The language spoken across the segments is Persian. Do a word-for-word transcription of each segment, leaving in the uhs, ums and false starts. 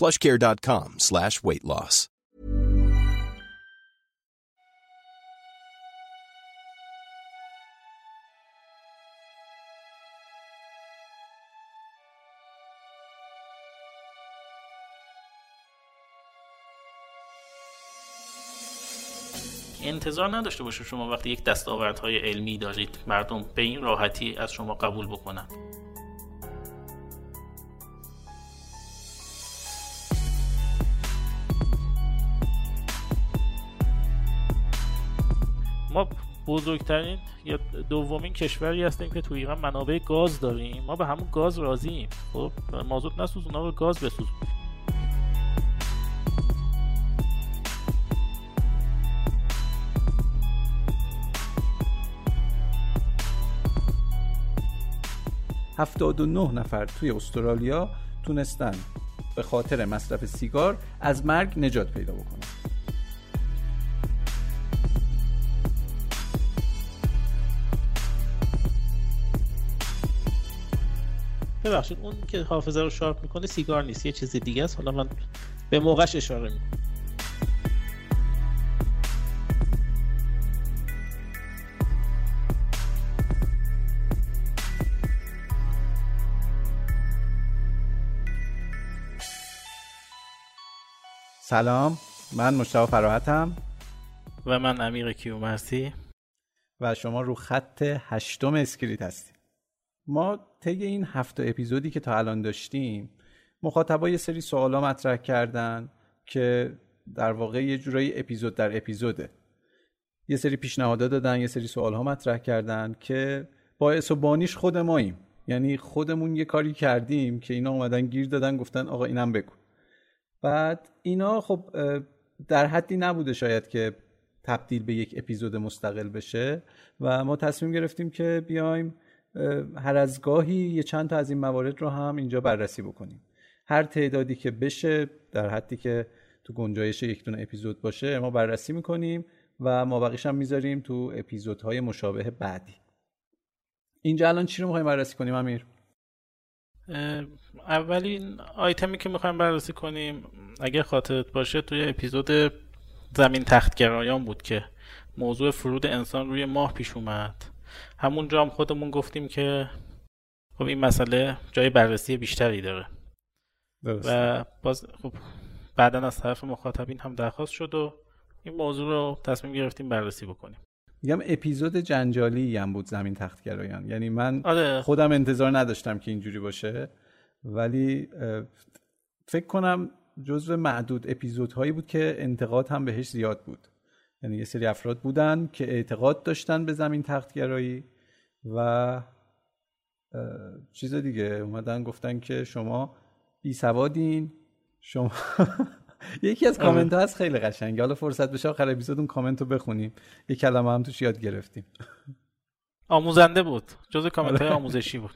plushcare.com slash weight loss. انتظار نداشته باشه شما وقتی یک دستاوردهای علمی دارید مردم به این راحتی از شما قبول بکنن. ما بزرگترین یا دومین کشوری هستیم که تو ایران منابع گاز داریم. ما به همون گاز راضییم. خب مازوت نسوز، اونا به گاز بسوز. هفتاد و نه نفر توی استرالیا تونستن به خاطر مصرف سیگار از مرگ نجات پیدا بکنن. ببخشید اون که حافظه رو شارپ میکنه سیگار نیست، یه چیز دیگه است. حالا من به موقعش اشاره میکنم. سلام، من مجتبا فراحتم و من امیر کیومرثی و شما رو خط هشتم اسکرید هستیم. ما طی این هفت اپیزودی که تا الان داشتیم مخاطبا یه سری سوالا مطرح کردن که در واقع یه جورایی اپیزود در اپیزوده. یه سری پیشنهادات دادن، یه سری سوالها مطرح کردن که باعث و بانیش خود ماییم. یعنی خودمون یه کاری کردیم که اینا اومدن گیر دادن، گفتن آقا اینم بگو. بعد اینا خب در حدی نبوده شاید که تبدیل به یک اپیزود مستقل بشه و ما تصمیم گرفتیم که بیایم هر از گاهی یه چند تا از این موارد رو هم اینجا بررسی بکنیم. هر تعدادی که بشه، در حدی که تو گنجایش یک دونه اپیزود باشه، ما بررسی میکنیم و مابقیش هم میذاریم تو اپیزودهای مشابه بعدی. اینجا الان چی رو میخوایم بررسی کنیم امیر؟ اولین آیتمی که میخوایم بررسی کنیم اگه خاطرت باشه توی اپیزود زمین تختگرایان بود که موضوع فرود انسان روی ماه پیش اومد. همونجا هم خودمون گفتیم که خب این مسئله جای بررسی بیشتری داره. درست. و باز خب بعدن از طرف مخاطبین هم درخواست شد و این موضوع رو تصمیم گرفتیم بررسی بکنیم. میگم اپیزود جنجالی هم بود زمین تختگرایان، یعنی من آره. خودم انتظار نداشتم که اینجوری باشه، ولی فکر کنم جزو معدود اپیزودهایی بود که انتقاد هم بهش زیاد بود. یعنی یه سری افراد بودن که اعتقاد داشتن به زمین تختگرایی و چیز دیگه، اومدن گفتن که شما بیسوادین شما. یکی از کامنت ها هست خیلی قشنگه، حالا فرصت بشه آخر اپیزود اون کامنت رو بخونیم، یک کلمه هم توش یاد گرفتیم. آموزنده بود، جزو کامنت های آموزشی بود.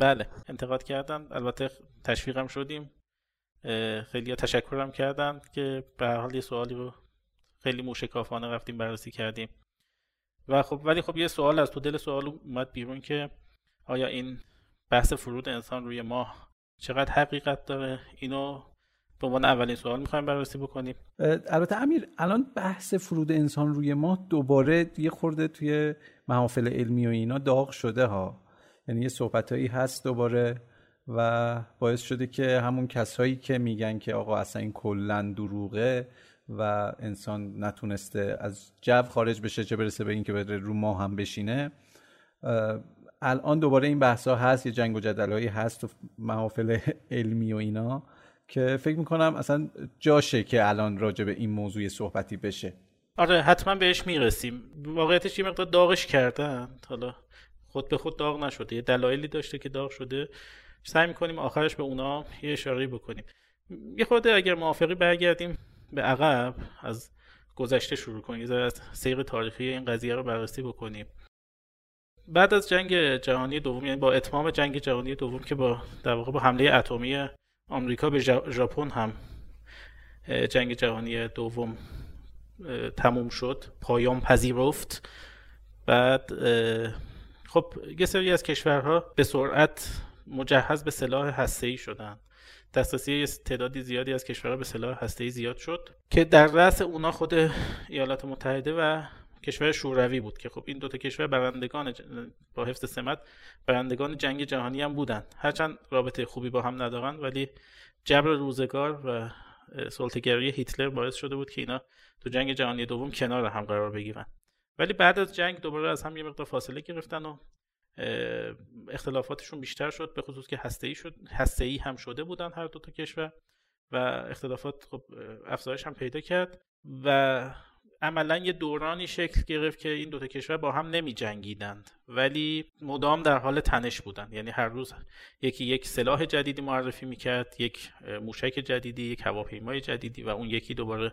بله انتقاد کردن، البته تشویقم شدیم خیلی تشکرم کردن که به هر حال یه سوالی رو خیلی موشکافانه رفتیم بررسی کردیم. و خب ولی خب یه سوال از تو دل سوال اومد بیرون که آیا این بحث فرود انسان روی ماه چقدر حقیقت داره؟ اینو به عنوان اولین سوال می‌خوایم بررسی بکنیم. البته امیر الان بحث فرود انسان روی ماه دوباره یه خورده توی محافل علمی و اینا داغ شده ها، یعنی یه صحبتایی هست دوباره و باعث شده که همون کسایی که میگن که آقا اصلا این کلا دروغه و انسان نتونسته از جو خارج بشه چه برسه به این که بره رو ماه هم بشینه، الان دوباره این بحثا هست، یه جنگ و جدلایی هست تو محافل علمی و اینا که فکر میکنم اصلا جاشه که الان راجع به این موضوع صحبتی بشه. آره حتما بهش میرسیم. واقعیتش یه مقدار داغش کردن، حالا خود به خود داغ نشده، یه دلایلی داشته که داغ شده، سعی میکنیم آخرش به اونا یه اشاره بکنیم. یه خورده اگر موافقی برگردیم به عقب، از گذشته شروع کنیم، یه ذره از سیر تاریخی این قضیه رو بررسی بکنیم. بعد از جنگ جهانی دوم، یعنی با اتمام جنگ جهانی دوم که با در واقع با حمله اتمی آمریکا به ژاپن هم جنگ جهانی دوم تموم شد، پایان پذیرفت، بعد خب یه سری از کشورها به سرعت مجهز به سلاح هسته‌ای شدن. دسترسی تعدادی زیادی از کشورها به سلاح هسته‌ای زیاد شد که در رأس اونا خود ایالات متحده و کشور شوروی بود که خب این دوتا کشور برندگان ج... با حفظ سمت برندگان جنگ جهانی هم بودن، هرچند رابطه خوبی با هم ندارن، ولی جبر روزگار و سلطه‌گری هیتلر باعث شده بود که اینا تو جنگ جهانی دوم کنار هم قرار بگیرن. ولی بعد از جنگ دوباره از هم یه مقدار فاصله گرفتن و اختلافاتشون بیشتر شد، به خصوص که هسته‌ای شد، هسته‌ای هم شده بودن هر دو تا کشور و اختلافات خب افزایش هم پیدا کرد و عملاً یه دورانی شکل گرفت که این دوتا کشور با هم نمی جنگیدند ولی مدام در حال تنش بودند. یعنی هر روز یکی یک سلاح جدیدی معرفی میکرد، یک موشک جدیدی، یک هواپیمای جدیدی و اون یکی دوباره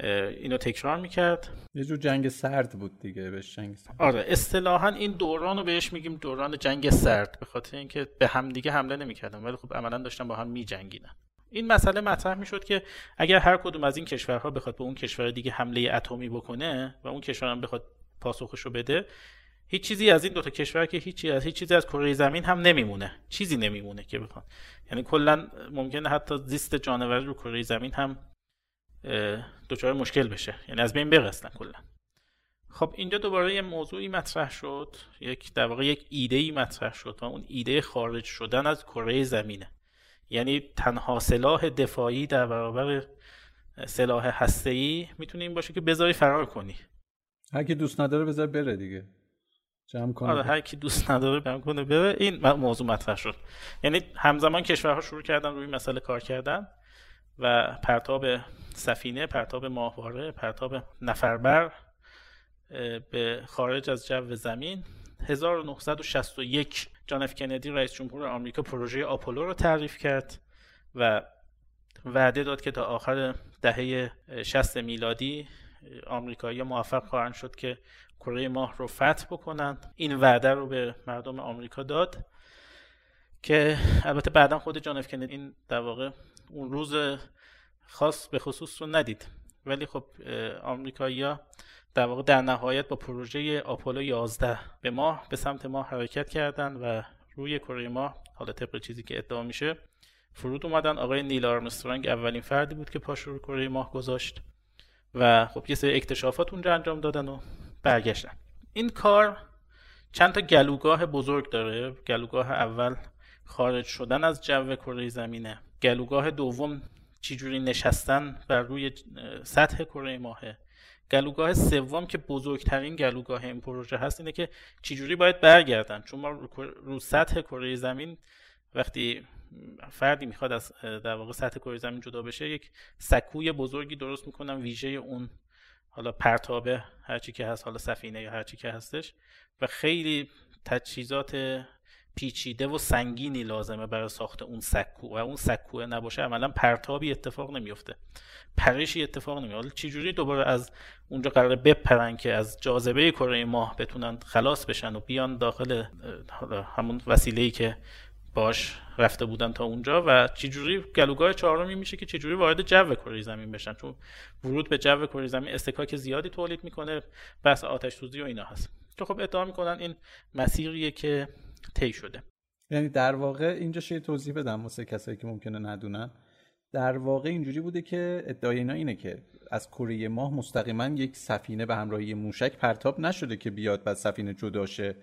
اینو تکرار میکرد. یه جور جنگ سرد بود دیگه، بهش جنگ سرد. آره اصطلاحاً این دوران رو بهش میگیم دوران جنگ سرد، به خاطر اینکه به هم دیگه حمله نمیکردن ولی خب عملاً داشتن با هم می جنگیدن. این مسئله مطرح میشد که اگر هر کدوم از این کشورها بخواد به اون کشور دیگه حمله اتمی بکنه و اون کشور هم بخواد پاسخشو بده، هیچ چیزی از این دوتا کشور که هیچی از هیچ چیزی از کره زمین هم نمیمونه، چیزی نمیمونه که بخواد، یعنی کلا ممکنه حتی زیست جانور رو کره زمین هم دچار مشکل بشه، یعنی از بین بره اصلا کلا. خب اینجا دوباره یه موضوعی مطرح شد، یک در واقع یک ایده‌ای مطرح شد و اون ایده خارج شدن از کره زمینه. یعنی تنها سلاح دفاعی در برابر سلاح هسته‌ای میتونه این باشه که بذاری فرار کنی، هر کی دوست نداره بذار بره دیگه، جمع کنه. آره هر کی دوست نداره جمع کنه بره. این موضوع مطرح شد، یعنی همزمان کشورها شروع کردن روی مسئله کار کردن و پرتاب سفینه، پرتاب ماهواره، پرتاب نفربر به خارج از جو زمین. هزار و نهصد و شصت و یک جان اف کندی رئیس جمهور آمریکا پروژه آپولو رو تعریف کرد و وعده داد که تا آخر دهه شصت میلادی آمریکایی‌ها موفق خواهند شد که کره ماه رو فتح بکنند. این وعده رو به مردم آمریکا داد که البته بعداً خود جان اف کندی این در واقع اون روز خاص به خصوص رو ندید، ولی خب آمریکایی‌ها در واقع در نهایت با پروژه آپولو یازده به ماه، به سمت ماه حرکت کردند و روی کره ماه، حالا طبق چیزی که ادعا میشه، فرود اومدن. آقای نیل آرمسترانگ اولین فردی بود که پاش رو کره ماه گذاشت و خب یه سری اکتشافات اونجا انجام دادن و برگشتن. این کار چند تا گلوگاه بزرگ داره. گلوگاه اول خارج شدن از جو کره زمینه. گلوگاه دوم چجوری نشستن بر روی سطح کره ماهه. گلوگاه سوم که بزرگترین گلوگاه این پروژه هست اینه که چجوری باید برگردن، چون ما رو سطح کره زمین وقتی فردی میخواد از در واقع سطح کره زمین جدا بشه، یک سکوی بزرگی درست میکنن ویژه اون، حالا پرتابه هر چی که هست، حالا سفینه یا هر چی که هستش، و خیلی تجهیزات پیچیده و سنگینی لازمه برای ساخت اون سکو و اون سکو نباشه عملا پرتابی اتفاق نمیفته، پرشی اتفاق نمیفته. چجوری دوباره از اونجا قراره بپرن که از جاذبه کره ماه بتونن خلاص بشن و بیان داخل همون وسیله‌ای که باش رفته بودن تا اونجا و چجوری گلوگاه چهارمی میشه که چجوری وارد جو کره زمین بشن، چون ورود به جو کره زمین استکاک زیادی تولید میکنه، بس آتش سوزی و اینا هست که خب ادعا میکنن این مسیریه که طی شده. یعنی در واقع اینجا شاید توضیح بدم واسه کسایی که ممکنه ندونن، در واقع اینجوری بوده که ادعای اینا اینه که از کره ماه مستقیما یک سفینه به همراهی موشک پرتاب نشده که بیاد بعد سفینه جدا شه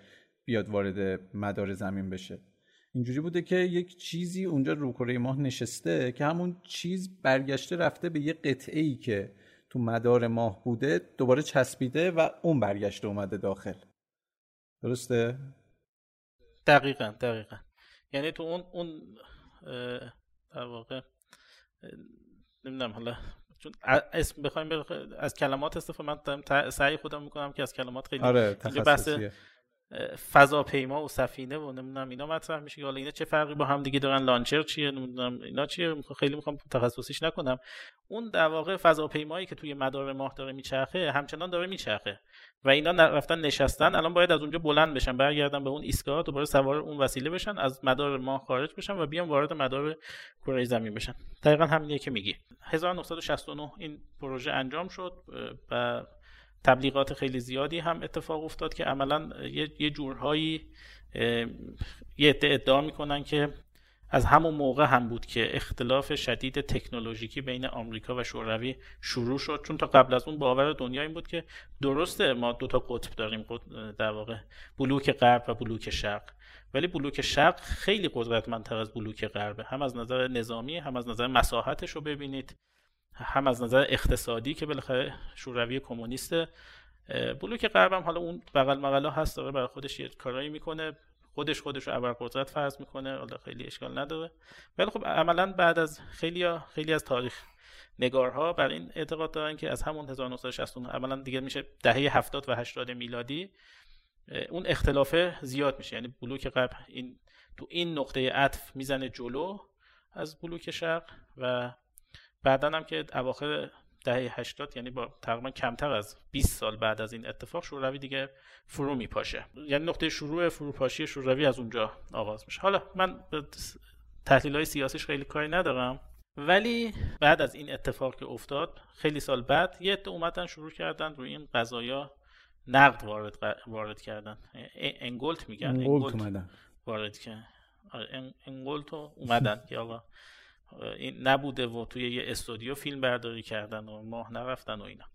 بیاد وارد مدار زمین بشه. اینجوری بوده که یک چیزی اونجا رو کره ماه نشسته که همون چیز برگشته رفته به یه قطعه‌ای که تو مدار ماه بوده، دوباره چسبیده و اون برگشته اومده داخل. درسته؟ دقیقاً دقیقاً. یعنی تو اون اون در واقع نمیدونم حالا چون اسم بخوایم بخ... از کلمات استفاده من ت... سعی خودم میکنم که از کلمات خیلی آره، تخصصیه. فضاپیما و سفینه و نمیدونم اینا مطرح میشه که حالا اینا چه فرقی با هم دیگه دارن، لانچر چیه نمیدونم اینا چیه، خیلی میخوام تخصصیش نکنم. اون در واقع فضاپیمایی که توی مدار ماه داره میچرخه همچنان داره میچرخه و اینا رفتن نشستن، الان باید از اونجا بلند بشن برگردن به اون ایستگاه، دوباره سوار اون وسیله بشن، از مدار ماه خارج بشن و بیان وارد مدار کره زمین بشن. دقیقاً همینیه که میگی. هزار و نهصد و شصت و نه این پروژه انجام شد و تبلیغات خیلی زیادی هم اتفاق افتاد که عملاً یه جورهایی یه ادعا میکنن که از همون موقع هم بود که اختلاف شدید تکنولوژیکی بین آمریکا و شوروی شروع شد، چون تا قبل از اون باور دنیا این بود که درسته ما دوتا قطب داریم، در واقع بلوک غرب و بلوک شرق، ولی بلوک شرق خیلی قدرتمندتر از بلوک غربه، هم از نظر نظامی هم از نظر مساحتش رو ببینید، هم از نظر اقتصادی که بالاخره شوروی کمونیست. بلوک غرب هم حالا اون بغل مغلا هست داره برای خودش یه کارایی میکنه، خودش خودش رو ابرقدرت فرض میکنه، حالا خیلی اشکال نداره. ولی خب عملاً بعد از خیلی خیلی از تاریخ نگارها بر این اعتقاد دارن که از همون هزار و نهصد و شصت و نه عملاً دیگه میشه دهه هفتاد و هشتاد میلادی اون اختلاف زیاد میشه، یعنی بلوک غرب این تو این نقطه عطف میزنه جلو از بلوک شرق و بعداً هم که اواخر دهه هشتاد یعنی با تقریبا کمتر از بیست سال بعد از این اتفاق شوروی دیگه فرو میپاشه، یعنی نقطه شروع فروپاشی شوروی از اونجا آغاز میشه. حالا من به تحلیل‌های سیاسیش خیلی کاری ندارم، ولی بعد از این اتفاق که افتاد خیلی سال بعد یه عده اومدن شروع کردن روی این قضایا نقد وارد وارد کردن، انگولت میگن، انگولت اومدن وارد کردن، انگولت اومدن که آقا این نبوده و توی یه استودیو فیلم برداری کردن و ماه نرفتن و اینا،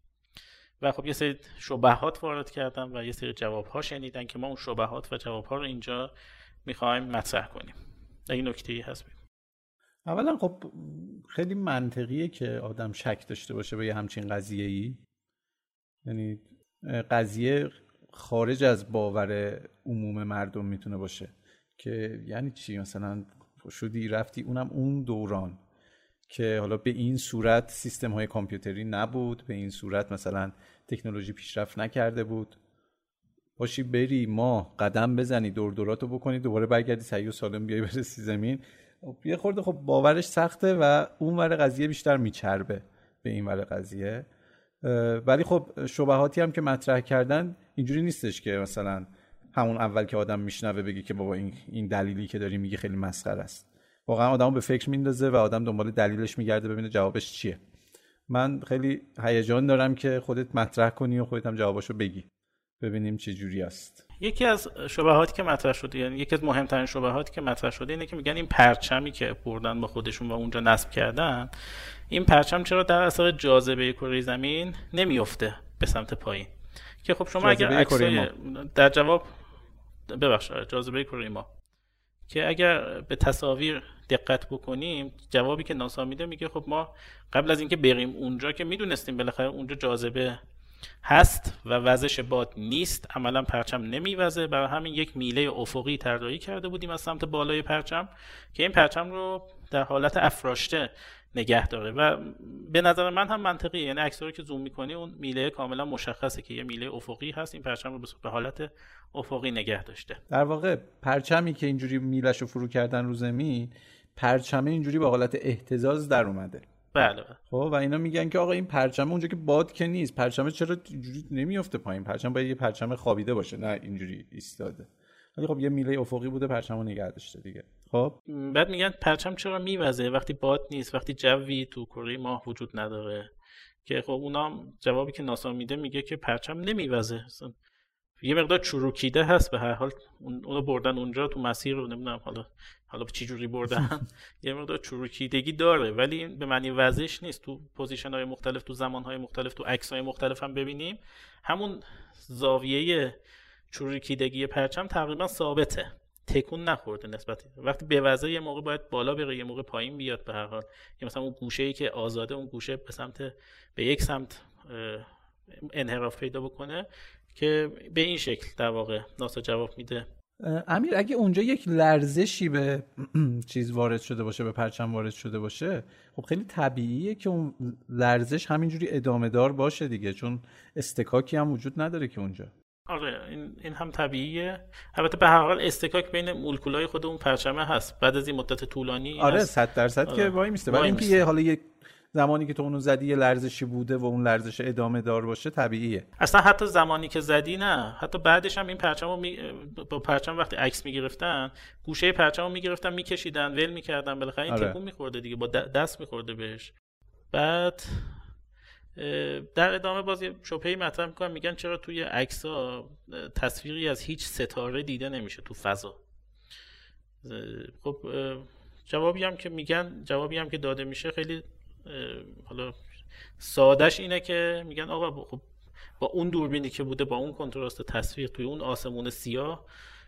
و خب یه سری شبهات وارد کردن و یه سری جوابها شنیدن که ما اون شبهات و جوابها رو اینجا میخوایم مطرح کنیم. این نکته‌ای هست. اولا خب خیلی منطقیه که آدم شک داشته باشه به یه همچین قضیه‌ای، یعنی قضیه خارج از باور عموم مردم میتونه باشه که یعنی چی مثلا شدی رفتی اونم اون دوران که حالا به این صورت سیستم های کامپیوتری نبود، به این صورت مثلا تکنولوژی پیشرفت نکرده بود، باشی بری ما قدم بزنی دور دوراتو بکنی دوباره برگردی صحیح و سالم بیای برسی زمین، یه خورده خب باورش سخته و اون ور قضیه بیشتر میچربه به این ور قضیه. ولی خب شبهاتی هم که مطرح کردن اینجوری نیستش که مثلا همون اول که آدم میشنوه بگی که بابا این این دلیلی که داری میگی خیلی مسخره است، واقعا آدمو به فکر میندازه و آدم دنبال دلیلش میگرده ببینه جوابش چیه. من خیلی هیجان دارم که خودت مطرح کنی و خودت هم جوابشو بگی ببینیم چه جوری است. یکی از شبهاتی که مطرح شده، یعنی یکی از مهمترین شبهاتی که مطرح شده اینه که میگن این پرچمی که بردن با خودشون و اونجا نصب کردن، این پرچم چرا در اثر جاذبه کره زمین نمیافته به سمت پایین، که خب شما اگر عکسای در جواب ببخشید جاذبه کره ما که اگر به تصاویر دقت بکنیم جوابی که ناسا میده میگه خب ما قبل از اینکه بریم اونجا که میدونستیم بالاخره اونجا جاذبه هست و وزش باد نیست، عملا پرچم نمیوزه، برای همین یک میله افقی طراحی کرده بودیم از سمت بالای پرچم که این پرچم رو در حالت افراشته نگه داره و به نظر من هم منطقیه، یعنی عکس‌هایی که زوم می‌کنی اون میله کاملا مشخصه که یه میله افقی هست، این پرچم رو به حالت افقی نگه داشته. در واقع پرچمی که اینجوری میله‌شو فرو کردن رو زمین، پرچم اینجوری با حالت اهتزاز در اومده. بله. خب و اینا میگن که آقا این پرچم اونجا که باد که نیست، پرچم چرا اینجوری نمیافته پایین؟ پرچم باید یه پرچم خوابیده باشه، نه اینجوری ایستاده. ولی خب یه میله افقی بوده پرچمو نگه داشته دیگه. خب بعد میگن پرچم چرا میوزه وقتی باد نیست، وقتی جوی تو کره ماه وجود نداره، که خب اونام جوابی که ناسا میده میگه که پرچم نمیوزه، یه مقدار چروکیده هست. به هر حال اونو بردن اونجا تو مسیر رو نمیدونم حالا حالا چه جوری بردن، یه مقدار چروکیدگی داره ولی به معنی وزش نیست. تو پوزیشن‌های مختلف، تو زمان‌های مختلف، تو عکس‌های مختلف هم ببینیم همون زاویه چروکیدگی پرچم تقریبا ثابته، تکون نخورده نسبت. وقتی به وزه یه موقع باید بالا بره، یه موقع پایین بیاد. به هر حال که مثلا اون گوشه‌ای که آزاده، اون گوشه به سمت به یک سمت انحراف پیدا بکنه، که به این شکل در واقع ناسا جواب میده. امیر اگه اونجا یک لرزشی به چیز وارد شده باشه، به پرچم وارد شده باشه، خب خیلی طبیعیه که اون لرزش همینجوری ادامه دار باشه دیگه، چون استکاکی هم وجود نداره که اونجا. آره این این هم طبیعیه. البته به هر حال استکاک بین مولکولای خود اون پرچمه هست بعد از این مدت طولانی. آره صد درصد آره. که وای میسته. ولی اینکه حالا یک زمانی که تو اونو زدی یه لرزشی بوده و اون لرزش ادامه دار باشه طبیعیه. اصلا حتی زمانی که زدی نه، حتی بعدش هم این پرچمو می... با پرچم وقتی عکس میگرفتن، گوشه پرچمو میگرفتن میکشیدن ول میکردن، بالاخره این آره. تکون میخورده دیگه، با دست میخورده بهش. بعد در ادامه باز یه شبهه‌ای مطرح میکنن، میگن چرا توی عکس‌ها تصویری از هیچ ستاره دیده نمیشه تو فضا. خب جوابی هم که میگن، جوابی هم که داده میشه خیلی حالا سادهش اینه که میگن آقا خب با اون دوربینی که بوده، با اون کنتراست تصویر توی اون آسمون سیاه،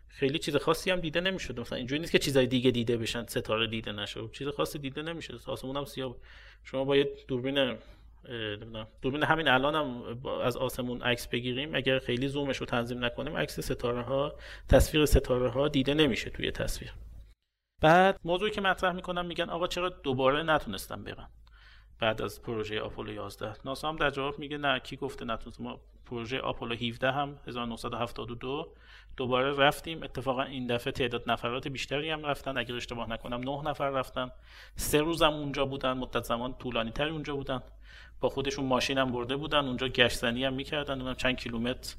خیلی چیز خاصی هم دیده نمیشد. مثلا اینجوری نیست که چیزای دیگه دیده بشن، ستاره دیده نشه، چیز خاصی دیده نمیشد، آسمون هم سیاه. شما با یه دوربین نمیدونم دوربین همین الان هم از آسمون عکس بگیریم، اگر خیلی زومش رو تنظیم نکنیم، عکس ستاره ها، تصویر ستاره ها دیده نمیشه توی تصویر. بعد موضوعی که مطرح میکنم میگن آقا چرا دوباره نتونستم برن بعد از پروژه آپولو یازده. ناسا هم در جواب میگه نه کی گفته نتونست، ما پروژه آپولو هفده هم هزار و نهصد و هفتاد و دو دوباره رفتیم. اتفاقا این دفعه تعداد نفرات بیشتری هم رفتن، اگر اشتباه نکنم نه نفر رفتن، سه روز هم اونجا بودن، مدت زمان طولانی تری اونجا بودن، با خودشون ماشین هم برده بودن اونجا، گشتزنی هم میکردن، اونم چند کیلومتر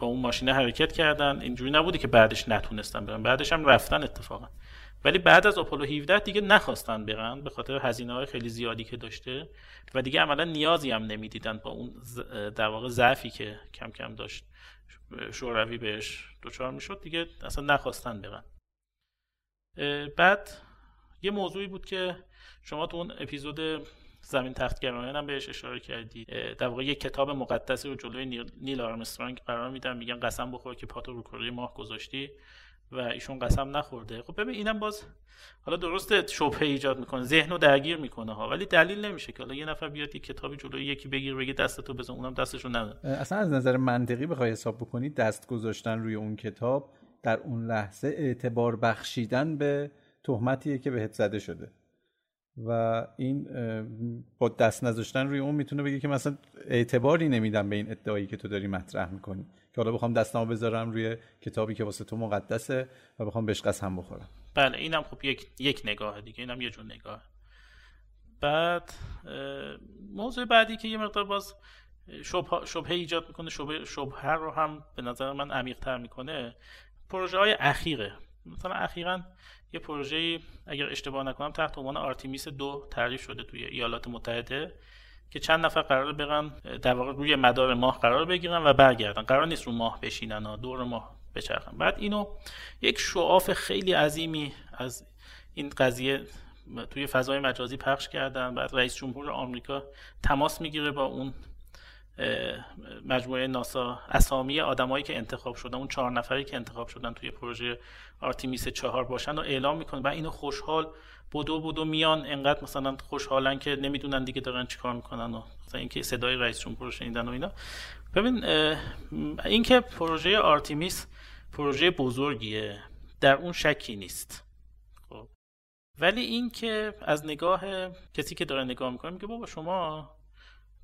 با اون ماشین حرکت کردن. اینجوری نبوده که بعدش نتونستن برن، بعدش هم رفتن اتفاقا. ولی بعد از آپولو هفده دیگه نخواستن برن به خاطر هزینه‌های خیلی زیادی که داشته و دیگه عملا نیازی هم نمیدیدن با اون در واقع ضعفی که کم کم داشت شوروی بهش دوچار میشد دیگه، اصلا نخواستن برن. بعد یه موضوعی بود که شما تو اون اپیزود زمین تخت‌گرایان هم بهش اشاره کردید، در واقع یک کتاب مقدسی رو جلوی نیل, نیل آرمسترانگ قرار میدن، میگن قسم بخور که پاتو رو کره ماه گذاشتی و ایشون قسم نخورده. خب ببین اینم باز حالا درسته شبهه ایجاد میکنه، ذهنو درگیر میکنه ها، ولی دلیل نمیشه که حالا یه نفر بیاد یک کتابی جلوی یکی بگیر بگه دستتو بزن اونم دستشو نده. اصلا از نظر منطقی بخوای حساب بکنی، دست گذاشتن روی اون کتاب در اون لحظه اعتبار بخشیدن به تهمتیه که بهت زده شده و این با دست نذاشتن روی اون میتونه بگه که مثلا اعتباری نمیدم به این ادعایی که تو داری مطرح میکنی، که حالا بخوام دستمو بذارم روی کتابی که واسه تو مقدسه و بخوام بهش قسم بخورم. بله اینم خب یک یک نگاه دیگه، اینم یه جون نگاه. بعد موضوع بعدی که یه مقدار باز شبه شبهه ایجاد میکنه، شبهه شبهه رو هم به نظر من عمیق‌تر میکنه، پروژه های اخیره. مثلا اخیراً یه پروژه‌ای اگر اشتباه نکنم تحت عنوان آرتیمیس دو تعریف شده توی ایالات متحده، که چند نفر قراره برن در واقع روی مدار ماه قرار بگیرن و برگردن، قرار نیست رو ماه بشینن و دور ماه بچرخن. بعد اینو یک شعاف خیلی عظیمی از این قضیه توی فضای مجازی پخش کردن. بعد رئیس جمهور آمریکا تماس میگیره با اون مجموعه ناسا، اسامی آدمایی که انتخاب شدن، اون چهار نفری که انتخاب شدن توی پروژه آرتیمیس چهار باشن و اعلام میکنه. بعد اینو خوشحال بودو بودو میان، انقدر مثلا خوشحالن که نمیدونن دیگه دارن چیکار میکنن و مثلا اینکه صدای رئیس جمهور رو شنیدن و اینا. ببین اینکه پروژه آرتیمیس پروژه بزرگیه در اون شکی نیست، خب ولی اینکه از نگاه کسی که داره نگاه میکنه میگه بابا شما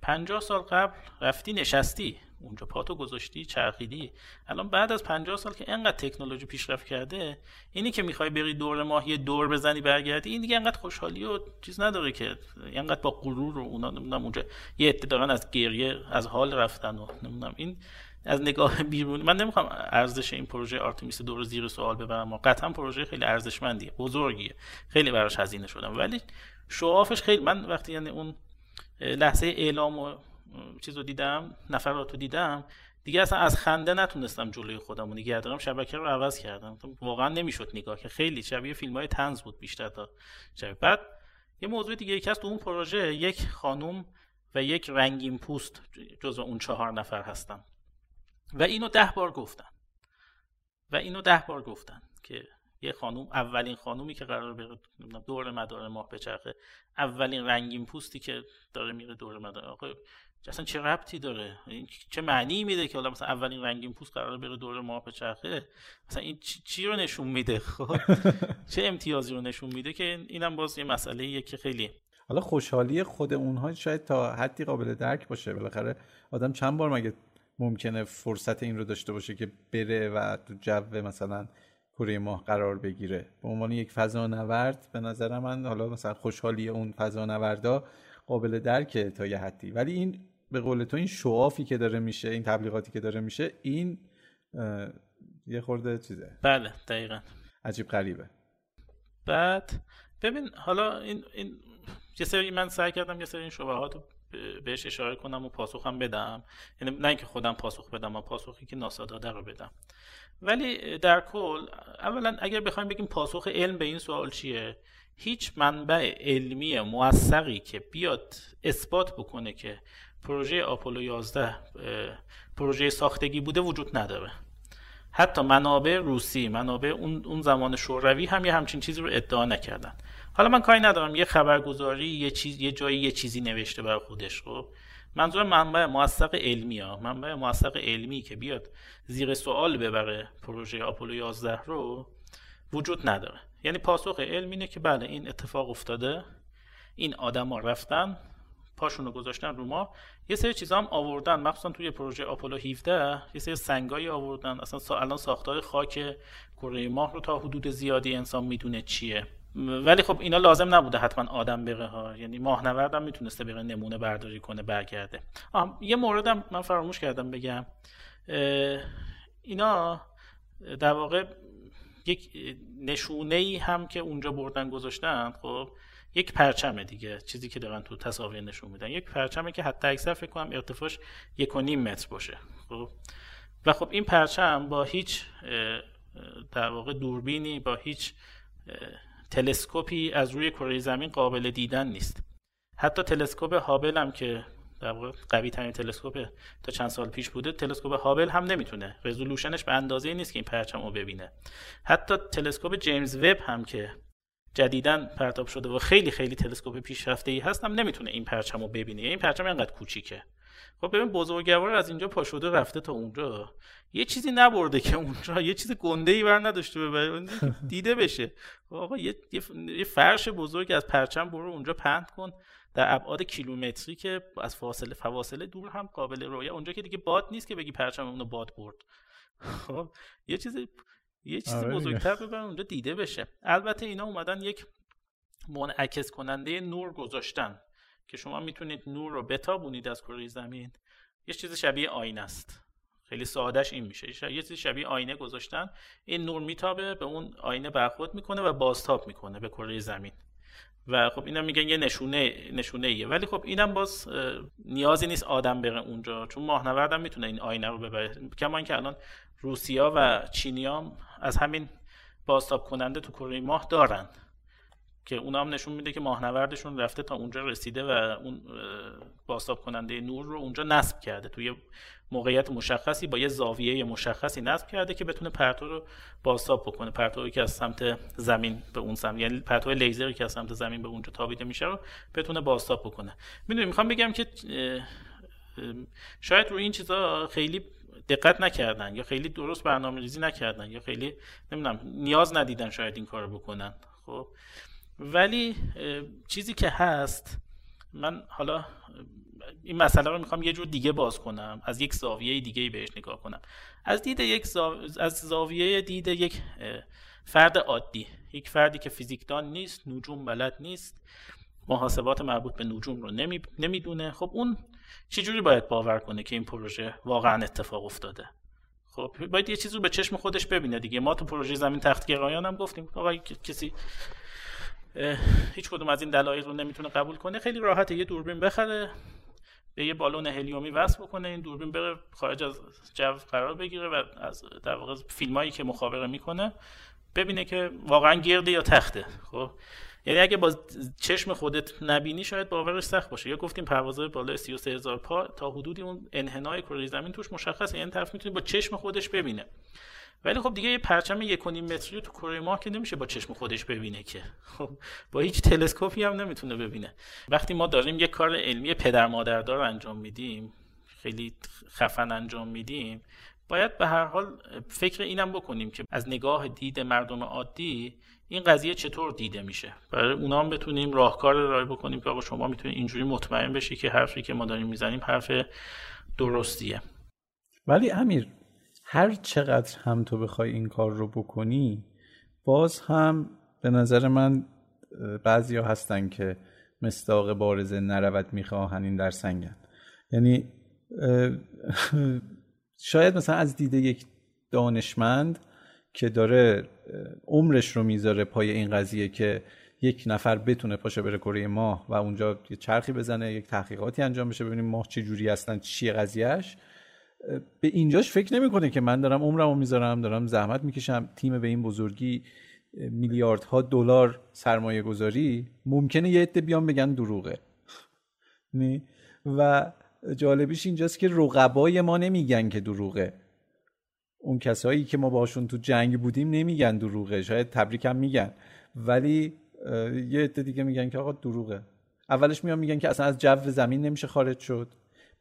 پنجاه سال قبل رفتی نشستی اونجا، پاتو گذاشتی چرخیدی، الان بعد از پنجاه سال که انقدر تکنولوژی پیشرفت کرده، اینی که میخوای بری دور ماه یه دور بزنی برگردی، این دیگه انقدر خوشحالی و چیز نداره که انقدر با غرور و اونا نمیدونم اونجا یه عده دارن از گریه از حال رفتن و نمیدونم این از نگاه بیرونی من نمیخوام ارزش این پروژه آرتمیس دو رو زیر سوال ببرم، و قطعا پروژه خیلی ارزشمندیه، بزرگیه، خیلی براش هزینه شدم، ولی شعافش خیلی، من وقتی یعنی اون لحظه اعلام و چیزو دیدم، نفراتو دیدم، دیگه اصلا از خنده نتونستم جلوی خودمو نگه دارم، شبکه رو عوض کردم، واقعا نمیشد نگاه، که خیلی شبیه فیلم‌های طنز بود بیشتر تا شبیه. بعد یه موضوع دیگه، یکی از تو اون پروژه یک خانم و یک رنگین پوست جزو اون چهار نفر هستن و اینو ده بار گفتن و اینو ده بار گفتن که یه خانم، اولین خانومی که قرار بره دور مدار ماه بچرخه، اولین رنگین پوستی که داره میره دور مدار، آقا اصلا چه ربطی داره؟ این چه معنی میده که حالا مثلا اولین رنگین پوست قرار بره دور ماه بچرخه؟ مثلا این چی, چی رو نشون میده؟ خب چه امتیازی رو نشون میده؟ که اینم باز یه مسئله‌ایه که خیلی، حالا خوشحالی خود اونها شاید تا حدی قابل درک باشه، بالاخره آدم چند بار مگه ممکنه فرصت این رو داشته باشه که بره و تو جو مثلا کره ماه قرار بگیره؟ به عنوان یک فضانورد به نظر من حالا مثلا خوشحالی اون فضانوردا قابل درکه تا یه حدی، ولی این به قول تو این شعافی که داره میشه، این تبلیغاتی که داره میشه، این یه خورده چیزه. بله دقیقاً، عجیب غریبه. بعد ببین حالا این این یه سری من سعی کردم یه سری این شبهات بهش اشاره کنم و پاسخم بدم، یعنی نه اینکه خودم پاسخ بدم، من پاسخی که ناسا داده رو بدم. ولی در کل اولا اگر بخوایم بگیم پاسخ علم به این سوال چیه، هیچ منبع علمی موثقی که بیاد اثبات بکنه که پروژه آپولو یازده پروژه ساختگی بوده وجود نداره. حتی منابع روسی، منابع اون اون زمان شوروی هم یه همچین چیزی رو ادعا نکردن. حالا من کاری ندارم یه خبرگزاری یه چیز یه جایی یه چیزی نوشته برای خودش، خب منظور منبع موثق علمی ها، منبع موثق علمی که بیاد زیر سوال ببره پروژه آپولو یازده رو وجود نداره. یعنی پاسخ علم اینه که بله این اتفاق افتاده، این آدما رفتن پاشونو گذاشتن رو ما، یه سری چیزا هم آوردن، مخصوصا توی پروژه آپولو هفده یه سری سنگای آوردن. اصلا الان ساختار خاک کره ماه رو تا حدود زیادی انسان میدونه چیه، ولی خب اینا لازم نبوده حتما آدم بره ها، یعنی ماهنورد هم میتونسته بره نمونه برداری کنه برگرده. آه، یه موردم من فراموش کردم بگم، اینا در واقع یک نشونه‌ای هم که اونجا بردن گذاشتن، خب یک پرچمه دیگه، چیزی که دارن تو تصاویر نشون میدن یک پرچمه که حتی اکثر فکر کنم ارتفاعش یک و نیم متر باشه، خب و خب این پرچم با هیچ در واقع دوربینی، با هیچ تلسکوپی از روی کره زمین قابل دیدن نیست. حتی تلسکوپ هابل هم که در واقع قوی ترین تلسکوپ تا چند سال پیش بوده، تلسکوپ هابل هم نمیتونه، رزولوشنش به اندازه نیست که این پرچم رو ببینه. حتی تلسکوپ جیمز وب هم که جدیداً پرتاب شده و خیلی خیلی تلسکوپ پیشرفته‌ای هست، هم نمیتونه این پرچم رو ببینه، این پرچم اینقدر کوچیکه. خب ببین بزرگوار از اینجا پا شده رفته تا اونجا، یه چیزی نبرده که اونجا، یه چیز گنده‌ای بر نداشته ببره دیده بشه. آقا یه یه فرش بزرگ از پرچم برو اونجا پهن کن در ابعاد کیلومتری که از فاصله فواصله دور هم قابل رؤیه، اونجا که دیگه باد نیست که بگی پرچم اونو باد برد. خب یه چیز یه چیز بزرگتر ببرن اونجا دیده بشه. البته اینا اومدن یک منعکس کننده نور گذاشتن که شما میتونید نور رو بتابونید از کره زمین، یه چیز شبیه آینه است، خیلی سادهش این میشه، یه چیز شبیه آینه گذاشتن، این نور میتابه به اون آینه برخورد میکنه و بازتاب میکنه به کره زمین و خب اینم میگن یه نشونه نشونه ایه. ولی خب اینم باز نیازی نیست آدم بره اونجا، چون ماهنورد هم میتونه این آینه رو ببره، کما اینکه الان روسیا و چینی‌ها هم از همین بازتاب کننده تو کره ماه دارن که اونا هم نشون میده که ماهنوردشون رفته تا اونجا رسیده و اون بازتاب کننده نور رو اونجا نصب کرده، توی موقعیت مشخصی با یه زاویه مشخصی نصب کرده که بتونه پرتو رو بازتاب بکنه، پرتویی که از سمت زمین به اون سمت، یعنی پرتو لیزری که از سمت زمین به اونجا تابیده میشه رو بتونه بازتاب بکنه. میدونی میخوام بگم که شاید روی این چیزا خیلی دقت نکردن یا خیلی درست برنامه‌ریزی نکردن یا خیلی نمیدونم نیاز ندیدن شاید این کارو بکنن. خب ولی چیزی که هست، من حالا این مسئله رو میخوام یه جور دیگه باز کنم، از یک زاویه دیگه بهش نگاه کنم، از دید یک زاو... از زاویه دید یک فرد عادی، یک فردی که فیزیکدان نیست، نجوم بلد نیست، محاسبات مربوط به نجوم رو نمی... نمیدونه. خب اون چجوری باید باور کنه که این پروژه واقعا اتفاق افتاده؟ خب باید یه چیزی رو به چشم خودش ببینه دیگه. ما تو پروژه زمین تخت‌گرایان هم گفتیم آقا کسی هیچ کدوم از این دلایل رو نمیتونه قبول کنه، خیلی راحته یه دوربین بخره، به یه بالون هلیومی وصل بکنه، این دوربین بره خارج از جو قرار بگیره و از در واقع فیلمایی که مخابره میکنه ببینه که واقعا گرده یا تخته. خب یعنی اگه با چشم خودت نبینی شاید باورش سخت باشه. یا گفتیم پروازهای بالای سی و سه هزار پا تا حدودی اون انحنای کره زمین توش مشخصه، این طرف میتونی با چشم خودش ببینه. ولی خب دیگه یه پرچم یک و نیم متری تو کره ماه که نمیشه با چشم خودش ببینه که، خب با هیچ تلسکوپی هم نمیتونه ببینه. وقتی ما داریم یه کار علمی پدر مادردار انجام میدیم، خیلی خفن انجام میدیم، باید به هر حال فکر اینم بکنیم که از نگاه دید مردم عادی این قضیه چطور دیده میشه، برای اونا هم بتونیم راهکار ارائه بکنیم که آقا شما میتونید اینجوری مطمئن بشی که حرفی که ما داریم میزنیم حرف درستیه. ولی امیر، هر چقدر هم تو بخوای این کار رو بکنی، باز هم به نظر من بعضیا هستن که مصداق بارز نرود میخواهن این در سنگن. یعنی شاید مثلا از دیده یک دانشمند که داره عمرش رو میذاره پای این قضیه که یک نفر بتونه پاشه بره کره ماه و اونجا یه چرخی بزنه، یک تحقیقاتی انجام بشه ببینیم ماه چه جوری اصلا چیه قضیهش، به اینجاش فکر نمی‌کنه که من دارم عمرمو میذارم، دارم زحمت میکشم، تیم به این بزرگی، میلیاردها دلار سرمایه گذاری، ممکنه یه عده بیان بگن دروغه. نه و جالبیش اینجاست که رقبای ما نمیگن که دروغه، اون کسایی که ما باشون تو جنگ بودیم نمیگن دروغه، شاید تبریک هم میگن، ولی یه عده دیگه میگن که آقا دروغه. اولش میان میگن که اصلا از جو زمین نمیشه خارج شد،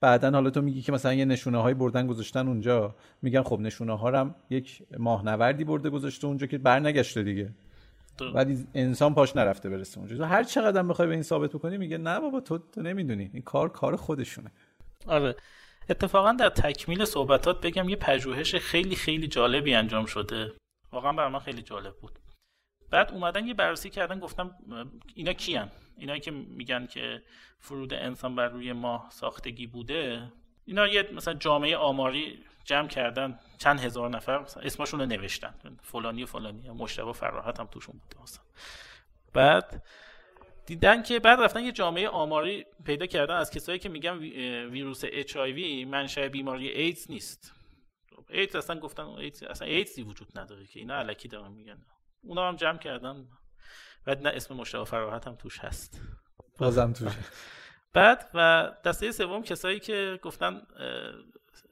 بعدن حالا تو میگی که مثلا یه نشونه های بردن گذاشتن اونجا، میگن خب نشونه ها هم یک ماهنوردی برده گذاشته اونجا که برنگشته دیگه، ولی انسان پاش نرفته برسه اونجا. تو هر چقدر بخوای به این ثابت بکنی میگه نه بابا تو تو نمیدونی، این کار کار خودشونه. آره اتفاقا در تکمیل صحبتات بگم یه پژوهش خیلی خیلی جالبی انجام شده، واقعا برام خیلی جالب بود. بعد اومدن یه بررسی کردن، گفتم اینا کیان؟ اینایی که میگن که فرود انسان بر روی ماه ساختگی بوده، اینا یه مثلا جامعه آماری جمع کردن، چند هزار نفر اسمشون رو نوشتن، فلانی و فلانی، مجتبی فراحت هم توشون بوده اصلا. بعد دیدن که بعد رفتن یه جامعه آماری پیدا کردن از کسایی که میگن ویروس اچ آی وی منشأ بیماری ایدز نیست. ایدز اصلا گفتن ایدز اصلا ایدزی وجود نداره که اینا الکی دارن میگن. اونا هم جمع کردن و نه اسم مشتبه فراحت هم توش هست، بازم توش. بعد و دسته سوم کسایی که گفتن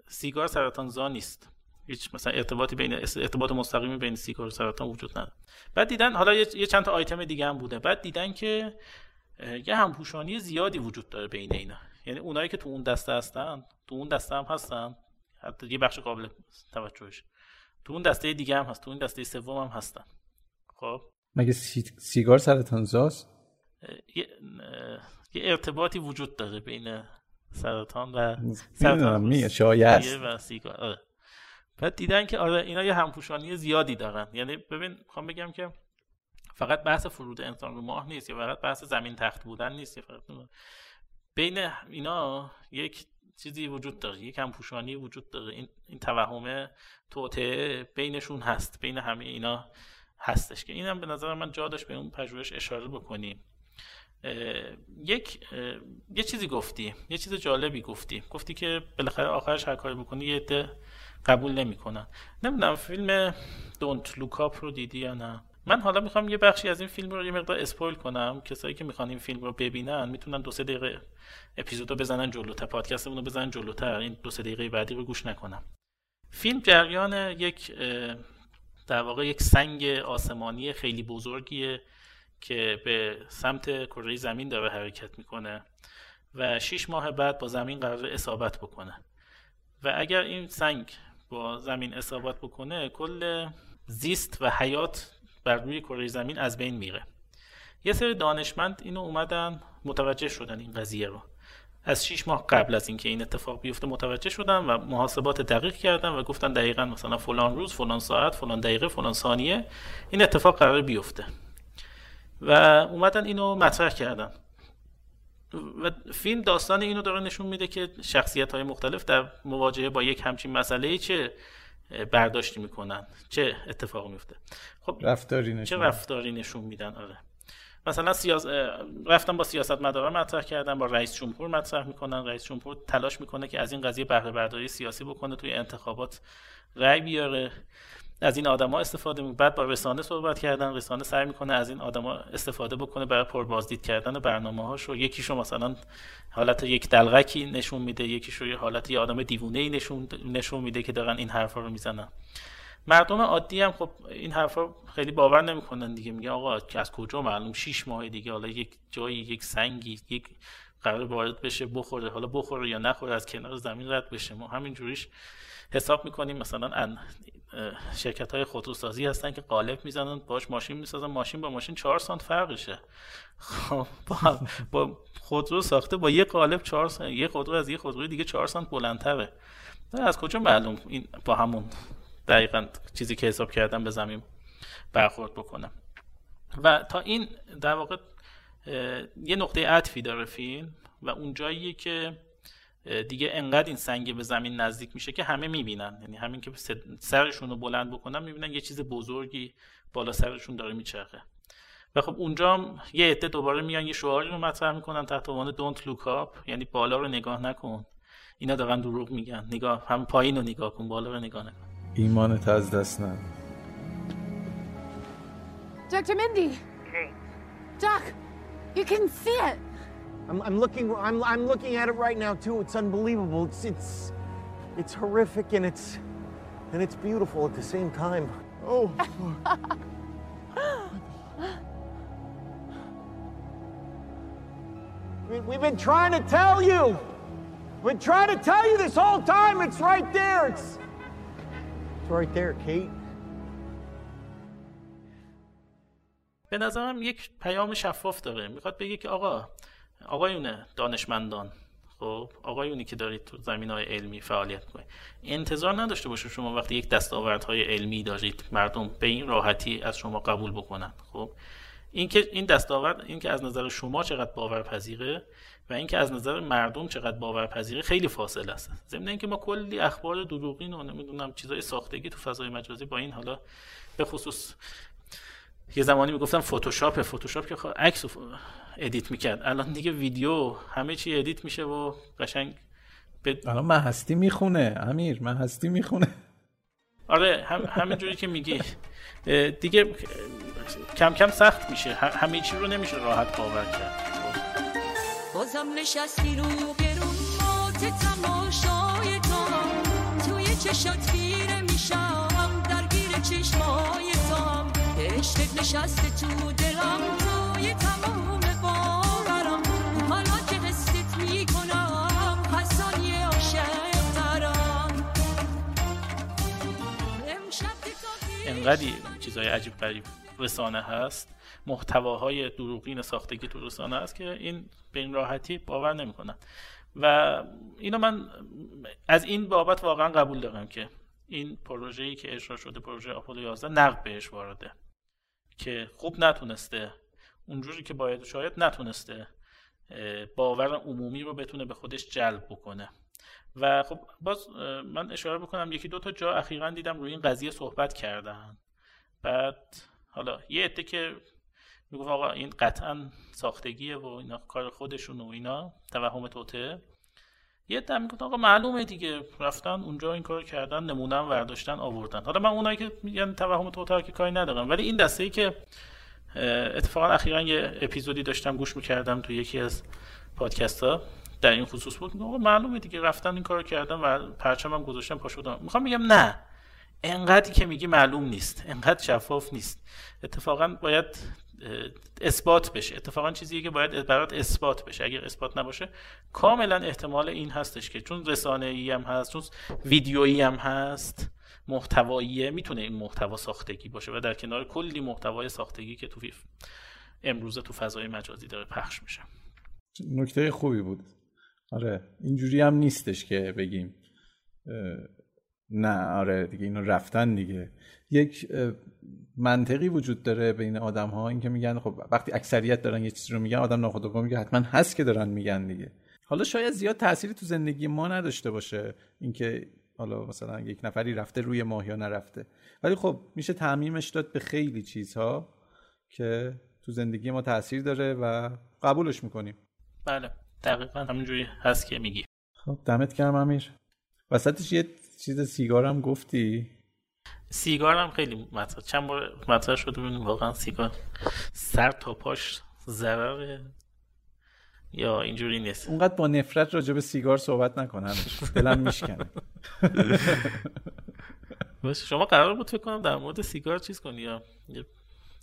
سیگار سرطان زا نیست، هیچ مثلا ارتباطی بین ارتباط مستقیمی بین سیگار و سرطان وجود نداره. بعد دیدن حالا یه چند تا آیتم دیگه هم بوده، بعد دیدن که یه همپوشانی زیادی وجود داره بین اینا، یعنی اونایی که تو اون دسته هستن تو اون دسته هم هستن، حتی یه بخش قابل توجهش تو اون دسته دیگه هم هست، تو این دسته سوم هم هستن. خب مگه سی... سیگار سرطان زاست؟ یه... یه ارتباطی وجود داره بین سرطان و سرطان شایعه و سیگار. آره. بعد دیدن که آره اینا یه همپوشانی زیادی دارن، یعنی ببین میخوام بگم که فقط بحث فرود انسان رو ماه نیست یا فقط بحث زمین تخت بودن نیست، فقط بین اینا یک چیزی وجود داره، یک همپوشانی وجود داره، این این توهمه توطئه بینشون هست، بین همه اینا هستش که اینم به نظر من جا داشت به اون پژوهش اشاره بکنیم. یک اه، یه چیزی گفتی، یه چیز جالبی گفتی، گفتی که بالاخره آخرش هر کاری بکنی یه عده قبول نمی‌کنن. نمیدونم فیلم Don't Look Up رو دیدی یا نه؟ من حالا میخوام یه بخشی از این فیلم رو یه مقدار اسپویل کنم، کسایی که میخوان این فیلم رو ببینن میتونن دو سه دقیقه اپیزودو بزنن جلوتر، پادکستمون رو بزنن جلوتر، این دو سه دقیقه بعدی رو گوش نکنم. فیلم جریان یک در واقع یک سنگ آسمانی خیلی بزرگیه که به سمت کره زمین داره حرکت میکنه و شش ماه بعد با زمین قرار اصابت بکنه و اگر این سنگ با زمین اصابت بکنه کل زیست و حیات بر روی کره زمین از بین میره. یه سری دانشمند اینو اومدن متوجه شدن این قضیه رو، از شش ماه قبل از اینکه این اتفاق بیفته متوجه شدن و محاسبات دقیق کردن و گفتن دقیقاً مثلا فلان روز، فلان ساعت، فلان دقیقه، فلان ثانیه این اتفاق قرار بیفته و اومدن اینو مطرح کردن و فیلم داستان اینو داره نشون میده که شخصیت‌های مختلف در مواجهه با یک همچین مسئله‌ای چه برداشتی میکنن، چه اتفاقی میفته، خب رفتاری نشون. چه رفتاری نشون میدن. آره مثلا سیاس... رفتن با سیاستمدارا مطرح کردن، با رئیس جمهور مطرح میکنن، رئیس جمهور تلاش میکنه که از این قضیه بهره برداری سیاسی بکنه، توی انتخابات رأی بیاره، از این آدما استفاده میکنه. بعد با رسانه صحبت کردن، رسانه سعی میکنه از این آدما استفاده بکنه برای پربازدید کردن برنامه‌هاشو. یکیشو مثلا حالت یک دلغکی نشون میده، یکیشو یه حالت یه آدم دیوونه‌ای نشون نشون میده که دارن این حرفا رو میزنن. مردم عادی هم خب این حرفا خیلی باور نمیکنن دیگه، میگه آقا از کجا معلوم شش ماه دیگه حالا یک جایی یک سنگی یک قرار وارد بشه بخوره، حالا بخوره یا نخوره از کنار زمین رد بشه، ما همین جوریش حساب میکنیم. مثلا شرکت های خودروسازی هستن که قالب میزنن باش ماشین میسازن، ماشین با ماشین چهار سانت فرقشه. خب با, با خودرو ساخته با یه قالب چهار سانت، یه خودرو از یه خودروی دیگه چهار سانت بلندتره. از کجا معلوم این با همون دقیقاً چیزی که حساب کردم به زمین برخورد بکنم. و تا این در واقع یه نقطه عطفی داره فیلم و اون جاییه که دیگه انقدر این سنگ به زمین نزدیک میشه که همه میبینن، یعنی همین که سرشون رو بلند بکنن میبینن یه چیز بزرگی بالا سرشون داره میچرخه. و خب اونجا هم یه عده دوباره میان یه شعاری رو مطرح میکنن تحت عنوان Don't Look Up، یعنی بالا رو نگاه نکن، اینا دارن دروغ میگن، نگاه هم پایین رو نگاه کن، بالا رو نگاه نکن، ایمانت از دست نده. دکتر مندی. Kate. Doc, you can see it. I'm, I'm looking. I'm, I'm looking at it right now too. It's unbelievable. It's, it's, it's horrific and it's, and it's beautiful at the same time. Oh. we, we've been trying to tell you. We've been trying to tell you this whole time. It's right there. It's. It's right there, Kate. به نظرم یک پیام شفاف داره. میخواد بگه که آقا، آقایون دانشمندان، خب آقایونی که دارید تو زمینه‌های علمی فعالیت می‌کنید، انتظار نداشته باشید شما وقتی یک دستاوردهای علمی دارید مردم به این راحتی از شما قبول بکنن. خب این که این دستاورد، این که از نظر شما چقدر باورپذیره و اینکه از نظر مردم چقدر باورپذیره خیلی فاصله است. ضمن اینکه ما کلی اخبار دروغین و نمیدونم چیزای ساختگی تو فضای مجازی با این، حالا به خصوص یه زمانی میگفتم فتوشاپ، فتوشاپ که عکس ادیت میکرد، الان دیگه ویدیو همه چی ادیت میشه و قشنگ بد... الان من هستی میخونه امیر، من هستی میخونه. آره هم همین جوری که میگی دیگه کم کم سخت میشه، همه چی رو نمیشه راحت باور کرد. بازم نشستی رو گرون مات تماشای تو، توی چشات گیره میشم، درگیر چشمای تو، عشقت نشسته تو دلم، توی تمام باورم، حالا که حست میکنم حسانی عاشق دارم. انقدی چیزای عجیب غریب رسانه هست، محتواهای دروغین ساختگی تو رسانه هست که این به این راحتی باور نمیکنن. و اینو من از این بابت واقعا قبول دارم که این پروژه‌ای که اجرا شده، پروژه آپولو یازده، نقد بهش وارده که خوب نتونسته اونجوری که باید، شاید نتونسته باور عمومی رو بتونه به خودش جلب بکنه. و خب باز من اشاره بکنم یکی دو تا جا اخیراً دیدم روی این قضیه صحبت کردن، بعد حالا یه عده که میگفت آقا این قطعاً ساختگیه و اینا کار خودشون و اینا توهم توته، یه عده میگفت آقا معلومه دیگه، رفتن اونجا این کارو کردن، نمونه هم برداشتن آوردن. حالا من اونایی که میگن توهم توته که کاری ندارم، ولی این دسته‌ای که اتفاقاً اخیراً یه اپیزودی داشتم گوش می‌کردم تو یکی از پادکست‌ها در این خصوص بود، آقا معلومه دیگه رفتن این کارو کردن و پرچمم گذاشتن پاشودن. می‌خوام بگم نه، انقدری که میگی معلوم نیست، انقدر شفاف نیست، اتفاقاً باید اثبات بشه، اتفاقاً چیزیه که باید برات اثبات بشه. اگر اثبات نباشه کاملاً احتمال این هستش که چون رسانه‌ای هم هست، چون ویدیویی هم هست، محتواییه، میتونه این محتوا ساختگی باشه و در کنار کلی محتوای ساختگی که تو امروزه تو فضای مجازی داره پخش میشه. نکته خوبی بود. آره اینجوری هم نیستش که بگیم نه آره دیگه اینو رفتن دیگه. یک منطقی وجود داره بین آدم‌ها، این که میگن خب وقتی اکثریت دارن یه چیزی رو میگن، آدم ناخودآگاه میگه حتما هست که دارن میگن دیگه. حالا شاید زیاد تأثیری تو زندگی ما نداشته باشه اینکه حالا مثلا یک نفری رفته روی ماه یا نرفته، ولی خب میشه تعمیمش داد به خیلی چیزها که تو زندگی ما تأثیر داره و قبولش میکنیم. بله دقیقاً همونجوری هست که میگی. خب دمت گرم امیر. وسطش یه چیز سیگارم گفتی. سیگارم خیلی مطرح چند بار مطرح شده، ببینیم واقعا سیگار سر تا پاش ضرره یا اینجوری نیست. اونقدر با نفرت راجع به سیگار صحبت نکنم، دلم میشکنه. باشه شما قرار بود فکر کنم در مورد سیگار چیز کنی یا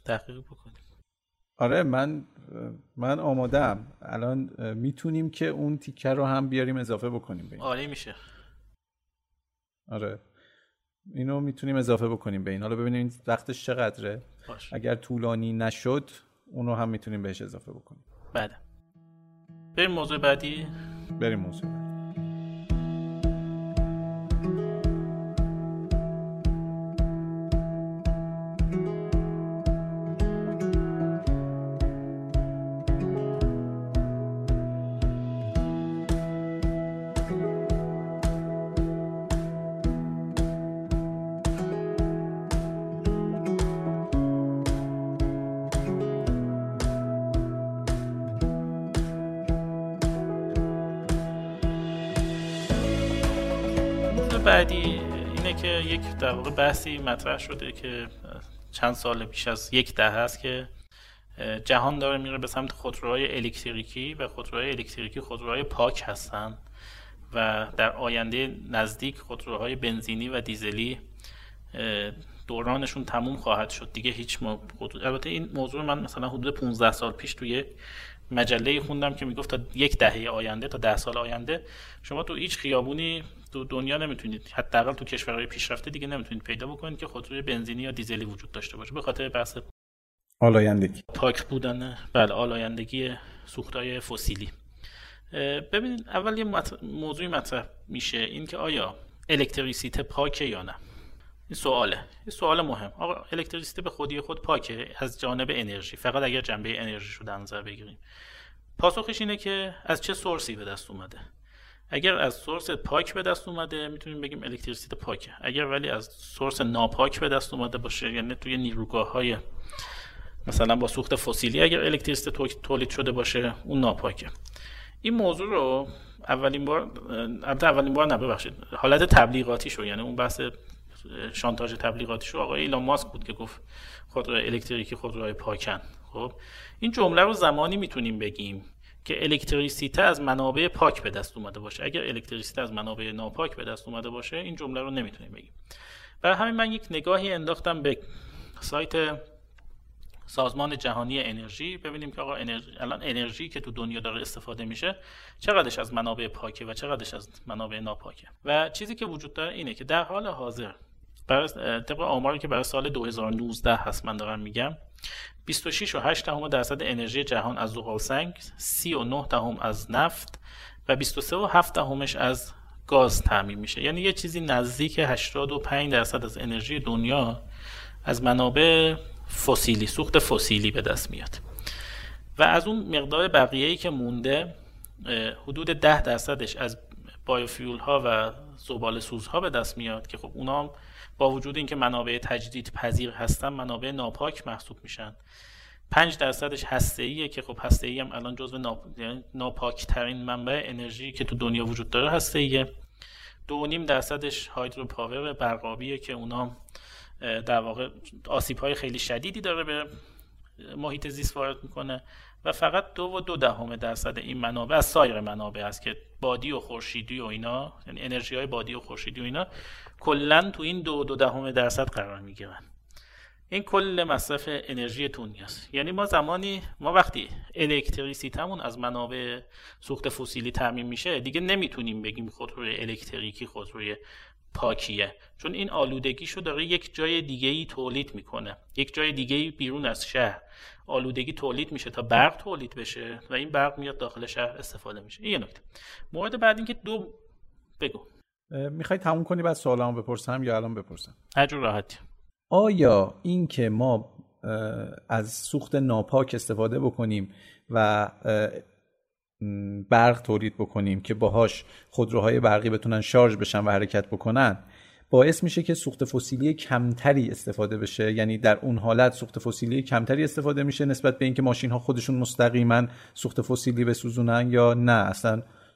تحقیق بکنی. آره من من آمادم. الان میتونیم که اون تیکر رو هم بیاریم اضافه بکنیم به این. آره میشه. آره اینو میتونیم اضافه بکنیم به این. حالا ببینیم وقتش چقدره. باشه. اگر طولانی نشد اونو هم میتونیم بهش اضافه بکنیم. بله. بریم موضوع بعدی. بریم موضوع بعدی. بعدی اینه که یک در واقع بحثی مطرح شده که چند سال پیش از یک دهه است که جهان داره میره به سمت خودروهای الکتریکی و خودروهای الکتریکی خودروهای پاک هستن و در آینده نزدیک خودروهای بنزینی و دیزلی دورانشون تموم خواهد شد دیگه. هیچ ما خودرو... البته این موضوع من مثلا حدود پانزده سال پیش توی مجله خوندم که میگفت تا یک دهه آینده، تا ده سال آینده شما تو هیچ خیابونی تو دنیا نمیتونید، حداقل تو کشورهای پیشرفته دیگه نمیتونید پیدا بکنید که خودروی بنزینی یا دیزلی وجود داشته باشه به خاطر بحث آلایندگی پاک بودن. بله آلایندگی سوختهای فسیلی. ببینید اول یه موضوعی مطرح میشه، این که آیا الکتریسیته پاکه یا نه. این سواله، این سوال مهم. آقا الکتریسیته به خودی خود پاکه از جانب انرژی، فقط اگر جنبه انرژی رو در نظر بگیریم. پاسخش اینه که از چه سورسی به دست اومده. اگر از سورس پاک به دست اومده میتونیم بگیم الکتریسیته پاکه. اگر ولی از سورس ناپاک به دست اومده باشه، یعنی توی نیروگاه‌های مثلا با سوخت فسیلی اگر الکتریسیته تولید شده باشه، اون ناپاکه. این موضوع رو اولین بار البته اولین بار نه ببخشید حالت تبلیغاتی شو، یعنی اون بحث شانتاژ تبلیغاتی شو آقای ایلان ماسک بود که گفت خودرو الکتریکی خودروهای پاکن. خب این جمله رو زمانی میتونیم بگیم که الکتریسیته از منابع پاک به دست اومده باشه. اگر الکتریسیته از منابع ناپاک به دست اومده باشه این جمله رو نمیتونیم بگیم. برای همین من یک نگاهی انداختم به سایت سازمان جهانی انرژی ببینیم که آقا انرژی، الان انرژی که تو دنیا داره استفاده میشه چقدرش از منابع پاکه و چقدرش از منابع ناپاکه. و چیزی که وجود داره اینه که در حال حاضر برای طبق آماری که برای سال دو هزار و نوزده هست من دارم میگم، بیست و شش و هشت دهم درصد انرژی جهان از زغالسنگ، سی و نه دهم از نفت و بیست و سه و هفت دهمش از گاز تامین میشه. یعنی یه چیزی نزدیک هشتاد و پنج درصد از انرژی دنیا از منابع فسیلی، سوخت فسیلی به دست میاد و از اون مقدار بقیه‌ای که مونده حدود ده درصدش از بایوفیول ها و زباله سوزها به دست میاد که خب اونا هم با وجود اینکه منابع تجدید پذیر هستن منابع ناپاک محسوب میشن. پنج درصدش هسته‌ایه که خب هسته‌ای هم الان جزو ناپ... ناپاک ترین منبع انرژی که تو دنیا وجود داره هسته‌ایه. دو و نیم درصدش هایدروپاور برقابیه که اونا در واقع آسیب‌های خیلی شدیدی داره به محیط زیست وارد میکنه و فقط دو و دو دهم درصد این منابع از سایر منابع است که بادی و خورشیدی و اینا، یعنی انرژی‌های بادی و خورشیدی و اینا کلاً تو این دو و دو دهم درصد قرار میگیرن. این کل مصرف انرژی دنیاست. یعنی ما زمانی ما وقتی الکتریسیتمون از منابع سوخت فسیلی تامین میشه دیگه نمیتونیم بگیم خودروی الکتریکی خودروی پاکیه، چون این آلودگیشو داره یک جای دیگه‌ای تولید میکنه، یک جای دیگه‌ای بیرون از شهر آلودگی تولید میشه تا برق تولید بشه و این برق میاد داخل شهر استفاده میشه. این یه نکته. مورد بعد این که دو بگو میخوای تموم کنی بعد سوالامو بپرسم یا الان بپرسم؟ هر جور راحتی. آیا این که ما از سوخت ناپاک استفاده بکنیم و برق تولید بکنیم که باهاش خودروهای برقی بتونن شارژ بشن و حرکت بکنن باعث میشه که سوخت فسیلی کمتری استفاده بشه؟ یعنی در اون حالت سوخت فسیلی کمتری استفاده میشه نسبت به اینکه ماشین‌ها خودشون مستقیما سوخت فسیلی بسوزونن، یا نه اصلا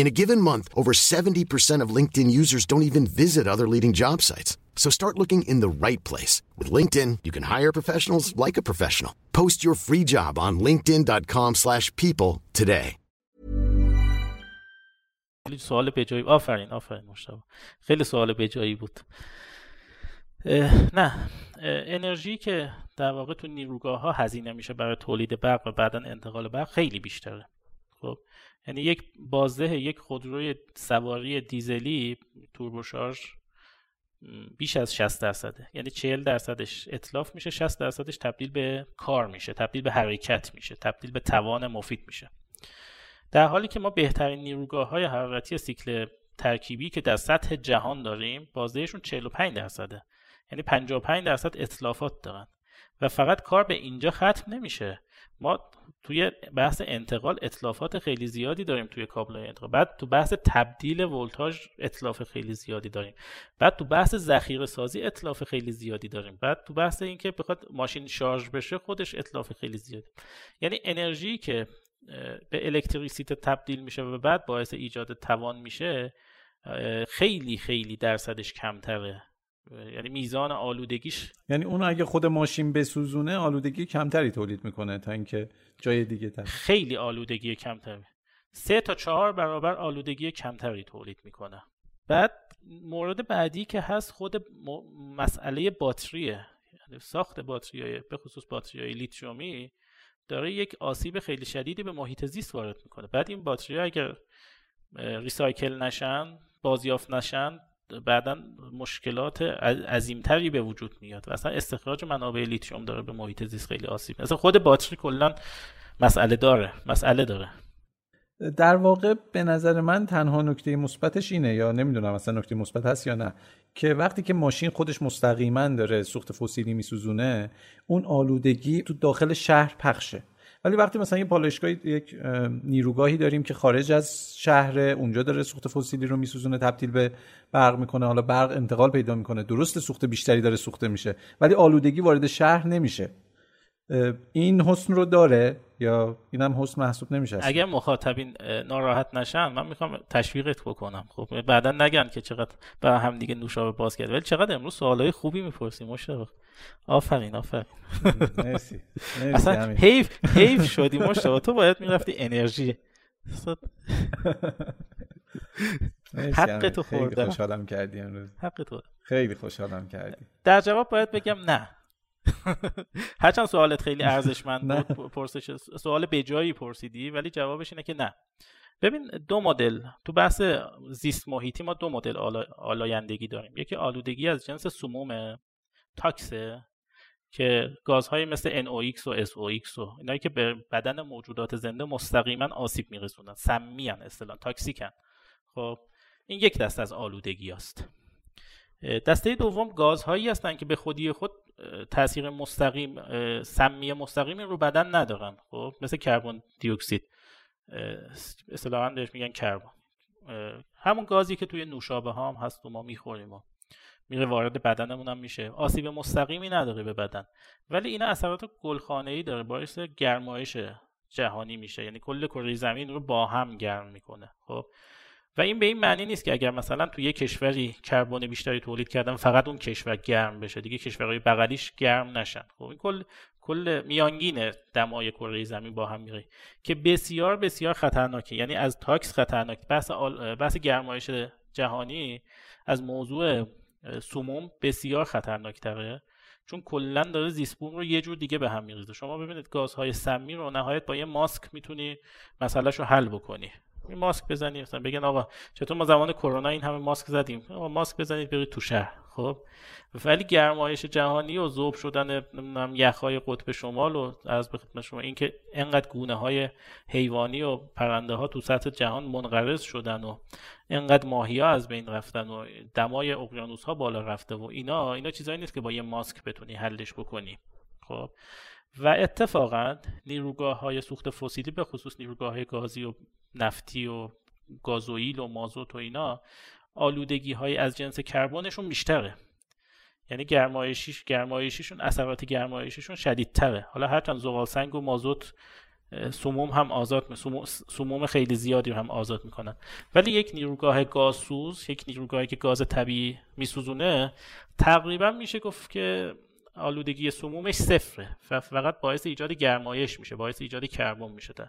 In a given month, over seventy percent of LinkedIn users don't even visit other leading job sites. So start looking in the right place. With LinkedIn, you can hire professionals like a professional. Post your free job on linkedin.com slash people today. خیلی سوال بجایی. آفرین آفرین مشتبه. خیلی سوال بجایی بود. اه، نه اه، انرژی که در واقع تو نیروگاه ها هزینه میشه برای تولید برق و بعداً انتقال برق خیلی بیشتره. خب یعنی یک بازده یک خودروی سواری دیزلی توربوشارژ بیش از شصت درصده، یعنی چهل درصدش اتلاف میشه، شصت درصدش تبدیل به کار میشه، تبدیل به حرکت میشه، تبدیل به توان مفید میشه. در حالی که ما بهترین نیروگاه‌های حرارتی سیکل ترکیبی که در سطح جهان داریم بازدهشون چهل و پنج درصده، یعنی پنجاه و پنج درصد اتلافات دارن و فقط کار به اینجا ختم نمیشه. ما توی بحث انتقال اتلافات خیلی زیادی داریم توی کابل‌های انتقال، بعد تو بحث تبدیل ولتاژ اتلاف خیلی زیادی داریم، بعد تو بحث ذخیره سازی اتلاف خیلی زیادی داریم، بعد تو بحث اینکه بخواد ماشین شارژ بشه خودش اتلاف خیلی زیادی. یعنی انرژی که به الکتریسیته تبدیل میشه و بعد باعث ایجاد توان میشه خیلی خیلی درصدش کمتره، یعنی میزان آلودگیش، یعنی اون اگه خود ماشین بسوزونه آلودگی کمتری تولید میکنه تا اینکه جای دیگه تر. خیلی آلودگی کمتری، سه تا چهار برابر آلودگی کمتری تولید میکنه. بعد مورد بعدی که هست خود م... مسئله باتریه، یعنی ساخت باتریای به خصوص باتریای لیتیومی داره یک آسیب خیلی شدیدی به محیط زیست وارد میکنه. بعد این باتری‌ها اگر ریسایکل نشن، بازیافت نشن، بعداً مشکلات عظیمتری به وجود میاد و اصلا استخراج منابع لیتیوم داره به محیط زیست خیلی آسیب. اصلا خود باتری کلاً مسئله داره، مسئله داره. در واقع به نظر من تنها نکته مثبتش اینه، یا نمیدونم اصلا نکته مثبت هست یا نه، که وقتی که ماشین خودش مستقیما داره سوخت فسیلی میسوزونه اون آلودگی تو داخل شهر پخشه، ولی وقتی مثلا یه پالایشگاه یک نیروگاهی داریم که خارج از شهر اونجا داره سوخت فسیلی رو میسوزونه تبدیل به برق میکنه، حالا برق انتقال پیدا میکنه، درست سوخت بیشتری داره سوخته میشه ولی آلودگی وارد شهر نمیشه، این حسن رو داره یا اینم حسن محسوب نمیشه؟ اگر مخاطبین ناراحت نشن من میخوام تشویقت بکنم، خب بعدا نگن که چقدر برای هم دیگه نوشابه باز کرد، ولی چقدر امروز سوالای خوبی میپرسیم مشتاق. آفرین آفرین. مرسی اصلا حیف حیف شدی مشتاق، تو باید میرفتی انرژی. حق تو خوردم. خیلی خوشحالم کردی امروز. حق تو. خیلی خوشحالم کردی. در جواب باید بگم نه. هرچند سوالت خیلی ارزشمند بود، پرسش سوال بجایی پرسیدی، ولی جوابش اینه که نه. ببین دو مدل تو بحث زیست محیطی ما دو مدل آلا... آلایندگی داریم. یکی آلودگی از جنس سموم تاکسه که گازهای مثل ان او ایکس و اس او ایکس و اینایی که به بدن موجودات زنده مستقیما آسیب میرسونن، سمی ان اصطلاحاً تاکسیکن. خب این یک دسته از آلودگی است. دسته دوم گازهایی هستن که به خودی خود تأثیر مستقیم سمی مستقیمی رو بدن ندارن، خب مثل کربن دی اکسید، اصطلاحاً بهش میگن کربن، همون گازی که توی نوشابه ها هم هست و ما میخوریم. میره وارد بدنمون هم میشه. آسیب مستقیمی نداره به بدن، ولی اینا اثرات گلخانه‌ای داره، باعث گرمایش جهانی میشه، یعنی کل کره زمین رو با هم گرم میکنه. خب و این به این معنی نیست که اگر مثلا تو یک کشوری کربن بیشتری تولید کردن فقط اون کشور گرم بشه، دیگه کشورهای بغلیش گرم نشن. خب این کل کل میانگین دمای کره زمین با هم میره که بسیار بسیار خطرناکه، یعنی از تاکس خطرناک. بحث آل... بحث گرمایش جهانی از موضوع سموم بسیار خطرناک‌تره، چون کلا داره زیست بوم رو یه جور دیگه به هم می‌ریزه. شما ببینید گازهای سمی رو نهایت با یه ماسک میتونی مسئله‌شو حل بکنی. این ماسک بزنی، مثلا بگن آقا چطور ما زمان کرونا این همه ماسک زدیم؟ آقا ماسک بزنید برید تو شهر. خب ولی گرمایش جهانی و ذوب شدن یخ‌های قطب شمال و از به خدمت شما اینکه انقدر گونه‌های حیوانی و پرنده‌ها تو سطح جهان منقرض شدن و انقدر ماهی‌ها از بین رفتن و دمای اقیانوس‌ها بالا رفته و اینا اینا چیزایی نیست که با یه ماسک بتونی حلش بکنی. خب و اتفاقا نیروگاه‌های سوخت فسیلی، به خصوص نیروگاه‌های گازی و نفتی و گازوئیل و مازوت و اینا، آلودگی‌های از جنس کربنشون بیشتره، یعنی گرمایشیش گرمایشیشون اثرات گرمایشیشون شدیدتره. حالا هرچند زغال سنگ و مازوت سموم هم آزاد می سموم خیلی زیادی رو هم آزاد میکنن، ولی یک نیروگاه گازسوز، یک نیروگاهی که گاز طبیعی میسوزونه، تقریبا میشه گفت که آلودگی سمومش صفره و فقط باعث ایجاد گرمایش میشه، باعث ایجاد کربن میشه در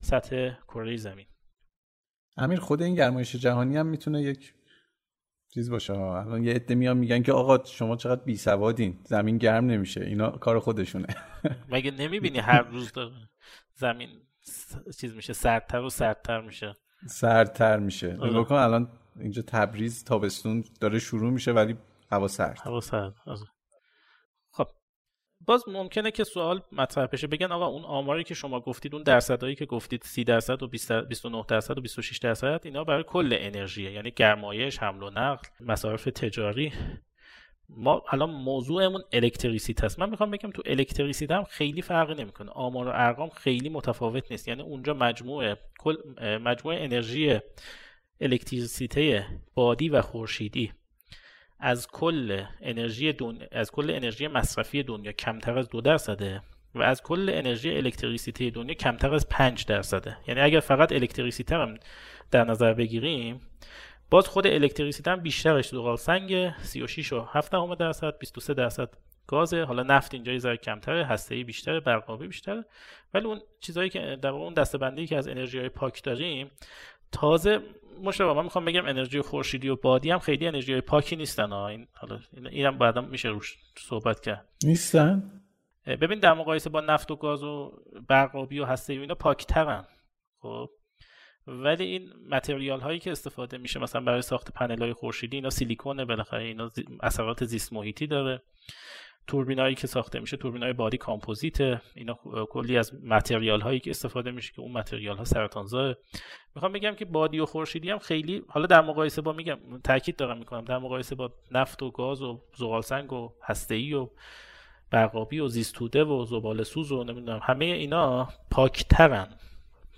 سطح کره زمین. امیر، خود این گرمایش جهانی هم میتونه یک چیز باشه. الان یه عده میان میگن که آقا شما چقدر بی سوادین، زمین گرم نمیشه. اینا کار خودشونه. مگه نمیبینی هر روز زمین چیز میشه، سردتر و سردتر میشه. سردتر میشه. نگاه کن الان اینجا تبریز تابستون داره شروع میشه ولی هوا سرد. هوا سرد. آزه. باز ممکنه که سوال مطرح بشه، بگن آقا اون آماری که شما گفتید، اون درصدایی که گفتید سی درصد و بیست و نه درصد و بیست و شش درصد، اینا برای کل انرژیه، یعنی گرمایش، حمل و نقل، مصارف تجاری. ما الان موضوعمون الکتریسیته است. من میخوام بگم تو الکتریسیته هم خیلی فرقی نمیکنه، آمار و ارقام خیلی متفاوت نیست، یعنی اونجا مجموعه کل مجموعه انرژی الکتریسیته بادی و خورشیدی از کل انرژی دنیا، از کل انرژی مصرفی دنیا کمتر از دو درصده و از کل انرژی الکتریسیته دنیا کمتر از پنج درصده. یعنی اگر فقط الکتریسیته رو در نظر بگیریم، باز خود الکتریسیته هم بیشترش زغال سنگ، سی و شش و هفت دهم درصد، بیست و سه درصد گاز، حالا نفت اینجا یه ذره کمتره، هسته‌ای بیشتره، برقابی بیشتره، ولی اون چیزایی که در واقع اون دسته‌بندی که از انرژی‌های پاک داریم، تازه مشابه من میخوام بگم انرژی خورشیدی و بادی هم خیلی انرژی پاکی نیستن. این حالا اینم بعدا میشه روش صحبت کرد. نیستن؟ ببین در مقایسه با نفت و گاز و برقابی و هسته ای اینا پاک‌ترن. خب ولی این متریال هایی که استفاده میشه مثلا برای ساخت پنل‌های خورشیدی، اینا سیلیکونه، بالاخره اینا اثرات زیست محیطی داره. توربینایی که ساخته میشه، توربینای بادی کامپوزیت، اینا کلی از متریال هایی که استفاده میشه که اون متریال ها سرطان زا. میخوام بگم که بادی و خورشیدی هم خیلی، حالا در مقایسه با، میگم تاکید دارم میکنم، در مقایسه با نفت و گاز و زغال سنگ و هسته‌ای و برقابی و زیست توده و زباله سوز و نمیدونم، همه اینا پاکترن،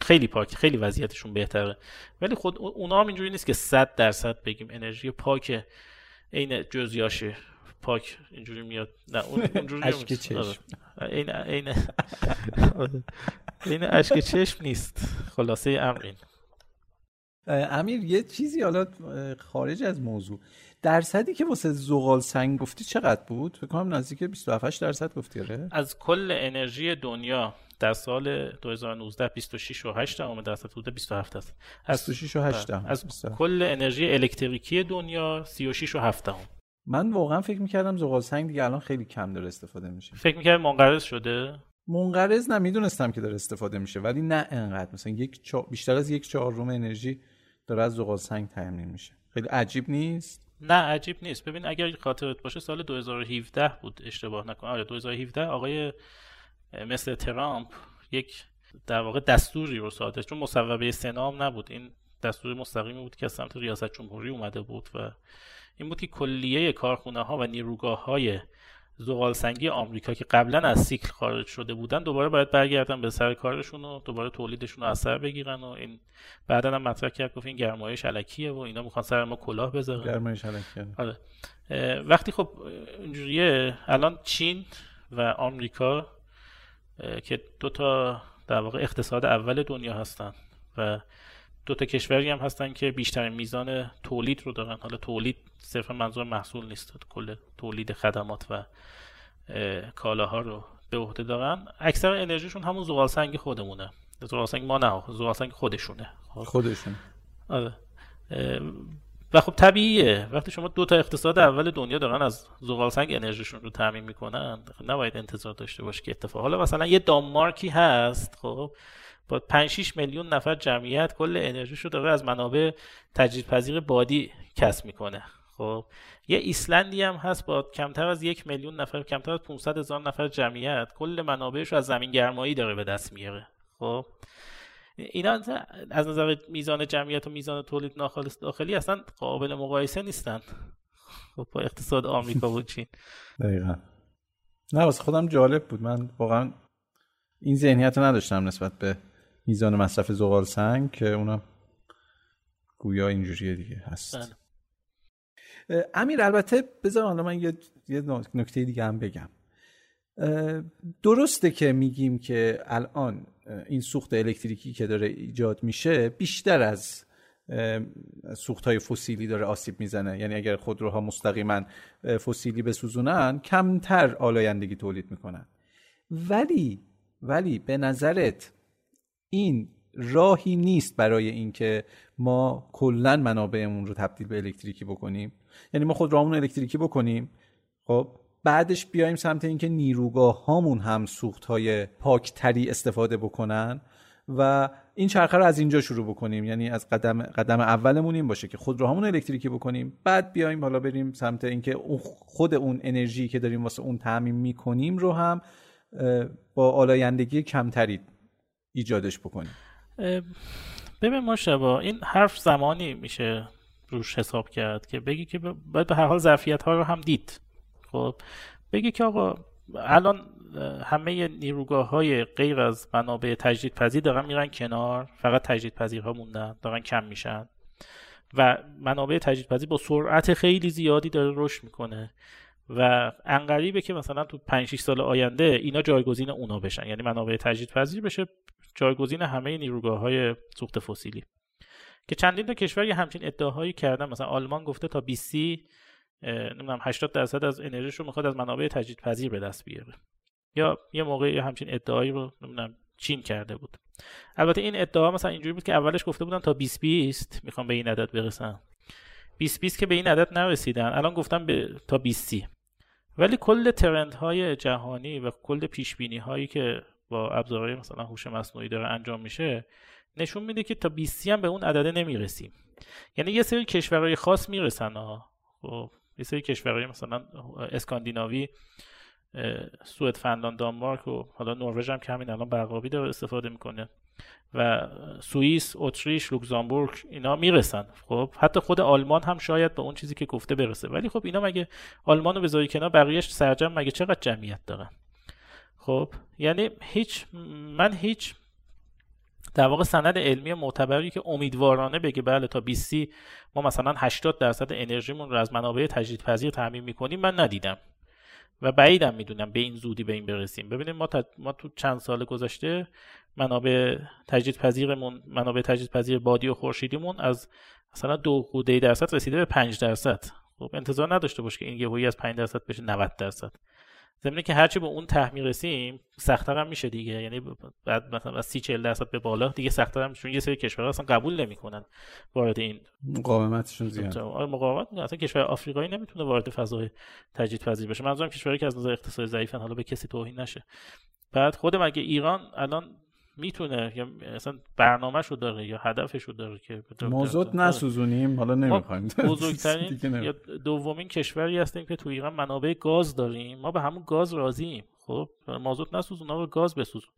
خیلی پاک، خیلی وضعیتشون بهتره. ولی خود اونها هم اینجوری نیست که صد درصد بگیم انرژی پاک عین جزئیاش پاک اینجوری میاد. نه اون اونجوری اشک چشم، این این این اشک چشم نیست. خلاصه امر این. امیر یه چیزی حالا خارج از موضوع، درصدی که واسه زغال سنگ گفتی چقدر بود؟ فکر کنم نزدیک بیست و هفت درصد گفتی. آره از کل انرژی دنیا در سال دو هزار و نوزده بیست و شش و هشت دهم درصد بوده، بیست و هفت درصد. از بیست و شش و هشت دهم از کل انرژی الکتریکی دنیا سی و شش و هفت دهم. من واقعا فکر میکردم زغال سنگ دیگه الان خیلی کم داره استفاده میشه. فکر میکردم منقرض شده؟ منقرض نمیدونستم که داره استفاده میشه، ولی نه انقدر، مثلا یک چا... بیشتر از یک چهارم انرژی داره از زغال سنگ تامین میشه. خیلی عجیب نیست؟ نه عجیب نیست. ببین اگر خاطرت باشه سال دو هزار و هفده بود، اشتباه نکنم. آره دو هزار و هفده آقای مثل ترامپ یک در واقع دستوری رو صادر، چون مصوبه سنا نبود، این دستور مستقیمی بود که از سمت ریاست جمهوری اومده بود و این بود که کلیه کارخونه‌ها و نیروگاه‌های زغال سنگی آمریکا که قبلا از سیکل خارج شده بودن دوباره باید برگردن به سر کارشون و دوباره تولیدشون رو از سر بگیرن و این بعداً هم مطرح کرد گفت این گرمایش الکیه و اینا میخوان سر ما کلاه بذارن. گرمایش الکیه. آره. وقتی خب اینجوریه الان چین و آمریکا که دو تا در واقع اقتصاد اول دنیا هستن و دو تا کشوری هم هستن که بیشترین میزان تولید رو دارن. حالا تولید صرفا منظور محصول نیست، کل تولید خدمات و کالاها رو به عهده دارن. اکثر انرژیشون همون زغال سنگ خودمونه. زغال سنگ ما نه، زغال سنگ خودشونه. خودشون. آره. و خب طبیعیه وقتی شما دو تا اقتصاد اول دنیا دارن از زغال سنگ انرژیشون رو تامین میکنن، نباید انتظار داشته باشه که اتفاق. حالا مثلا یه دانمارکی هست، خب با پنج شش میلیون نفر جمعیت کل انرژیشو داره از منابع تجدیدپذیر بادی کسب میکنه. خب یه ایسلندی هم هست با کمتر از یک میلیون نفر، کمتر از پانصد هزار نفر جمعیت، کل منابعش رو از زمین گرمایی داره به دست میاره. خب اینا از نظر میزان جمعیت و میزان تولید ناخالص داخلی اصلا قابل مقایسه نیستن. خب با اقتصاد آمریکا و چین. دقیقاً. نه واسه خودم جالب بود، من واقعا این ذهنیت رو نداشتم نسبت به میزان مصرف زغال سنگ که اونم گویا اینجوریه دیگه هست. امیر البته بذار حالا من یه, یه نکته دیگه هم بگم. درسته که میگیم که الان این سوخت الکتریکی که داره ایجاد میشه بیشتر از سوخت‌های فسیلی داره آسیب میزنه، یعنی اگر خودروها مستقیما فسیلی بسوزونن کمتر آلایندگی تولید میکنن، ولی ولی به نظرت این راهی نیست برای اینکه ما کلا منابعمون رو تبدیل به الکتریکی بکنیم؟ یعنی ما خود رامون الکتریکی بکنیم، خب بعدش بیایم سمت اینکه نیروگاه هامون هم سوختهای پاکتری استفاده بکنن و این چرخه رو از اینجا شروع بکنیم. یعنی از قدم قدم اولمون این باشه که خود رامون الکتریکی بکنیم، بعد بیایم حالا بریم سمت اینکه خود اون انرژی که داریم واسه اون تامین میکنیم رو هم با آلایندگی کمتری ایجادش بکنیم. ببین مشتبا، این حرف زمانی میشه روش حساب کرد که بگی که باید به هر حال ظرفیت ها رو هم دید. خب بگی که آقا الان همه نیروگاه های غیر از منابع تجدیدپذیر دارن میرن کنار، فقط تجدیدپذیرها موندن، دارن کم میشن و منابع تجدیدپذیر با سرعت خیلی زیادی داره رشد میکنه و انقریبه که مثلا تو پنج شش سال آینده اینا جایگزین اونا بشن، یعنی منابع تجدیدپذیر بشه جایگزین همه نیروگاه‌های سوخت فسیلی، که چندین تا کشور همچین ادعاهایی کردن. مثلا آلمان گفته تا بیست سی نمیدونم هشتاد درصد از انرژیش رو میخواد از منابع تجدیدپذیر به دست بیاره، یا یه موقعی همچین ادعایی رو نمیدونم چین کرده بود. البته این ادعا مثلا اینجوری بود که اولش گفته بودن تا بیست بیست میخوام به این عدد برسم، بیست بیست که به این عدد نرسیدن، الان گفتم به تا بیست سی. ولی کل ترندهای جهانی و کل پیشبینی‌هایی که با ابزارهای مثلا هوش مصنوعی داره انجام میشه نشون میده که تا بیست سی هم به اون عدده نمیرسیم. یعنی یه سری کشورهای خاص میرسن ها، خب یه سری کشورهای مثلا اسکاندیناوی، سوئد، فنلاند، دانمارک و حالا نروژ هم که همین الان برقابی داره استفاده میکنه و سوئیس، اتریش، لوکزامبورگ، اینا میرسن. خب حتی خود آلمان هم شاید به اون چیزی که گفته برسه، ولی خب اینا مگه آلمانو بذاری کنار، بقیه‌اش سرجم مگه چقدر جمعیت دارن؟ خب یعنی هیچ من هیچ در واقع سند علمی معتبری که امیدوارانه بگه بله تا بیست ما مثلا هشتاد درصد انرژیمون رو از منابع تجدیدپذیر تامین میکنیم من ندیدم و بعیدم میدونم به این زودی به این برسیم. ببینید ما تا... ما تو چند سال گذشته منابع تجدیدپذیرمون، منابع تجدیدپذیر بادی و خورشیدیمون از مثلا دو خورده درصد رسیده به پنج درصد. خب انتظار نداشته باش که این یهویی از پنج درصد بشه نود درصد. ضمن اینکه هرچی به اون ته میرسیم سخت‌تر هم میشه دیگه، یعنی بعد مثلا از سی چهل درصد به بالا دیگه سخت‌تر هم میشه. یه سری کشورها اصلا قبول نمی‌کنن وارد این، مقاومتشون زیاد. آره مقاومت میکنه، اصلا کشور آفریقایی نمیتونه وارد فضای تجدیدپذیر بشه، منظورم کشوری که از نظر اقتصادی ضعیفن، حالا به کسی توهین نشه. بعد خود مگه ایران الان میتونه یا اصلا برنامه‌شو داره یا هدفشو داره که موضوع نسوزونیم؟ حالا نمی‌خوایم بزرگترین یا دومین کشوری هستیم که تو ایران منابع گاز داریم، ما به همون گاز راضییم. خب موضوع نسوزون، اون رو گاز بسوزون.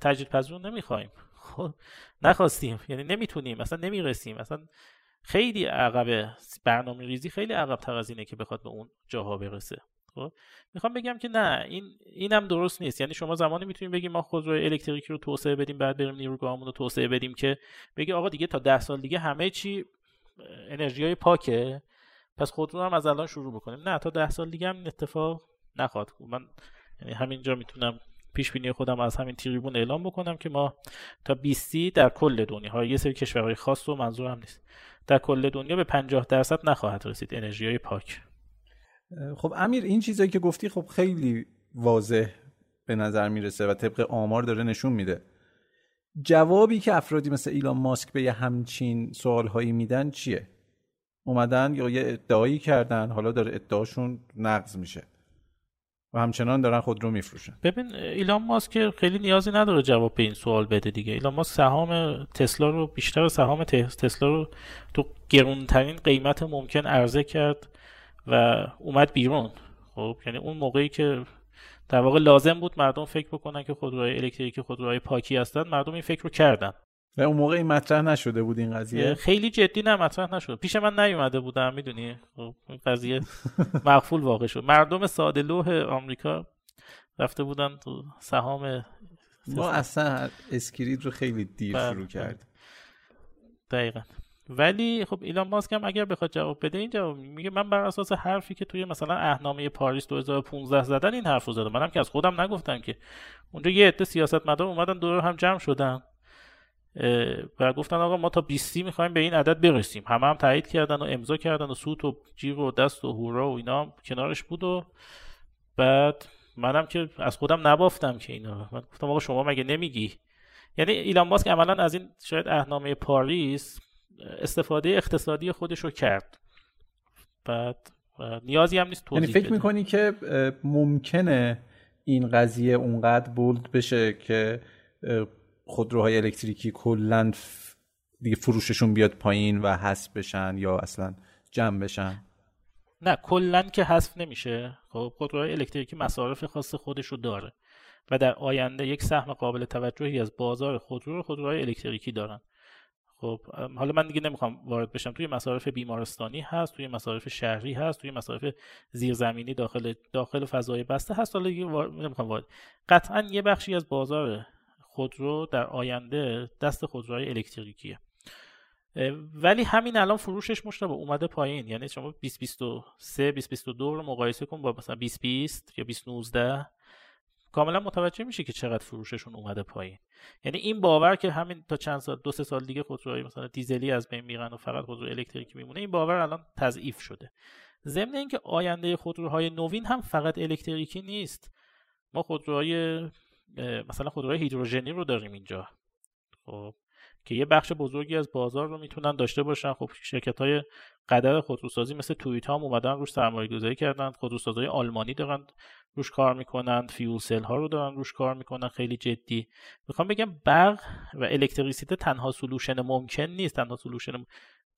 تجدیدپذیر نمی‌خوایم، خب نخواستیم، یعنی نمیتونیم، اصلا نمیرسیم، اصلا خیلی عقبه برنامه‌ریزی، خیلی عقب‌تر از اینه که بخواد به اون جاها برسه. خب میخوام بگم که نه، این اینم درست نیست. یعنی شما زمانی میتونید بگید ما خودروی الکتریکی رو توسعه بدیم، بعد بریم نیروگاهمون رو توسعه بدیم که بگی آقا دیگه تا ده سال دیگه همه چی انرژیای پاکه، پس خودرو هم از الان شروع بکنیم. نه، تا ده سال دیگه هم این اتفاق نخواهد. من یعنی همینجا میتونم پیش بینی خودم از همین تریبون اعلام بکنم که ما تا بیست در کل دنیا، ها یه سری کشورهای خاص و منظورم نیست، در کل دنیا به پنجاه درصد نخواهد رسید انرژیای پاک. خب امیر، این چیزایی که گفتی خب خیلی واضح به نظر میرسه و طبق آمار داره نشون میده. جوابی که افرادی مثل ایلان ماسک به یه همچین سوالهایی میدن چیه؟ اومدن یا یه ادعایی کردن، حالا داره ادعاشون نقض میشه و همچنان دارن خودرو میفروشن. ببین ایلان ماسک خیلی نیازی نداره جواب به این سوال بده دیگه. ایلان ماسک سهام تسلا رو، بیشتر سهام تسلا رو تو گرونترین قیمت ممکن عرضه کرد و اومد بیرون. خب یعنی اون موقعی که در واقع لازم بود مردم فکر بکنن که خودروهای الکتریکی خودروهای پاکی هستن، مردم این فکر رو کردن. و اون موقع این مطرح نشده بود، این قضیه خیلی جدی نه مطرح نشده، پیش من نیومده بودم، میدونی خب این قضیه مغفول واقع شد. مردم ساده لوح آمریکا رفته بودن تو سهام. ما اصلا اسکرید رو خیلی دیر شروع کرد. دقیقاً. ولی خب ایلان ماسک هم اگر بخواد جواب بده، این جواب میگه من بر اساس حرفی که توی مثلا اهنامه پاریس دو هزار و پانزده زدن این حرفو زدم. منم که از خودم نگفتم که، اونجا یه عده سیاستمدار اومدن دور هم جمع شدن و گفتن آقا ما تا بیست میخوایم به این عدد برسیم، همه هم تایید کردن و امضا کردن و سوت و جیغ و دست و هورا و اینا هم کنارش بود. و بعد منم که از خودم نبافتم که اینا، من گفتم آقا شما مگه نمیگی؟ یعنی ایلان ماسک عملاً از این شاید اهنامه پاریس استفاده اقتصادی خودش رو کرد. بعد نیازی هم نیست توضیح بدم. یعنی فکر میکنی که ممکنه این قضیه اونقدر بولد بشه که خودروهای الکتریکی کلاً دیگه فروششون بیاد پایین و حذف بشن یا اصلاً جمع بشن؟ نه، کلاً که حذف نمیشه. خب خودروهای الکتریکی مصارف خاص خودش رو داره و در آینده یک سهم قابل توجهی از بازار خودرو رو خودروهای الکتریکی دارن. خب حالا من دیگه نمیخوام وارد بشم، توی مصارف بیمارستانی هست، توی مصارف شهری هست، توی مصارف زیرزمینی داخل داخل فضای بسته هست. حالا دیگه وارد نمیخوام وارد. قطعاً یه بخشی از بازار خودرو در آینده دست خودروهای الکتریکیه، ولی همین الان فروشش مشتبه اومده پایین. یعنی شما بیست بیست و سه بیست بیست و دو رو مقایسه کن با مثلا بیست بیست یا بیست نوزده، کاملا متوجه میشه که چقدر فروششون اومده پایین. یعنی این باور که همین تا چند سال، دو سه سال دیگه خودروهای مثلا دیزلی از بین میرن و فقط خودرو الکتریکی میمونه، این باور الان تضعیف شده. ضمن اینکه آینده خودروهای نوین هم فقط الکتریکی نیست. ما خودروهای مثلا خودروهای هیدروژنی رو داریم اینجا، خب که یه بخش بزرگی از بازار رو میتونن داشته باشن. خب شرکت‌های قدر خودروسازی مثل تویوتا هم اومدن روش سرمایه‌گذاری کردن، خودروسازهای آلمانی دارن روش کار میکنن، فیول سل ها رو دارن روش کار میکنن خیلی جدی. میخوام بگم برق و الکتریسیته تنها سولوشن ممکن نیست، تنها سولوشن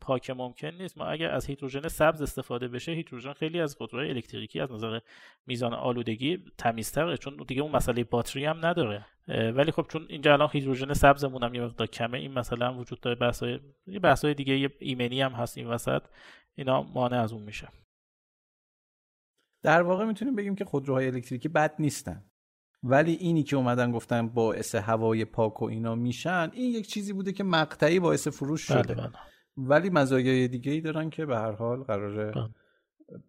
پاک ممکن نیست. ما اگر از هیدروژن سبز استفاده بشه، هیدروژن خیلی از خودروهای الکتریکی از نظر میزان آلودگی تمیزتره، چون دیگه اون مسئله باتری هم نداره. ولی خب چون اینجا الان هیدروژن سبزمون هم یه مقدار کمه، این مسئله هم وجود داره. بحث‌های بحث‌های دیگه یه ایمنی هم هست این وسط، اینا مانع از اون میشه. در واقع میتونیم بگیم که خودروهای الکتریکی بد نیستن، ولی اینی که اومدن گفتن باعث هوای پاک و اینا میشن، این یک چیزی بوده که مقطعی باعث فروش شده. بله بله. ولی مزایای دیگه‌ای دارن که به هر حال قراره بله.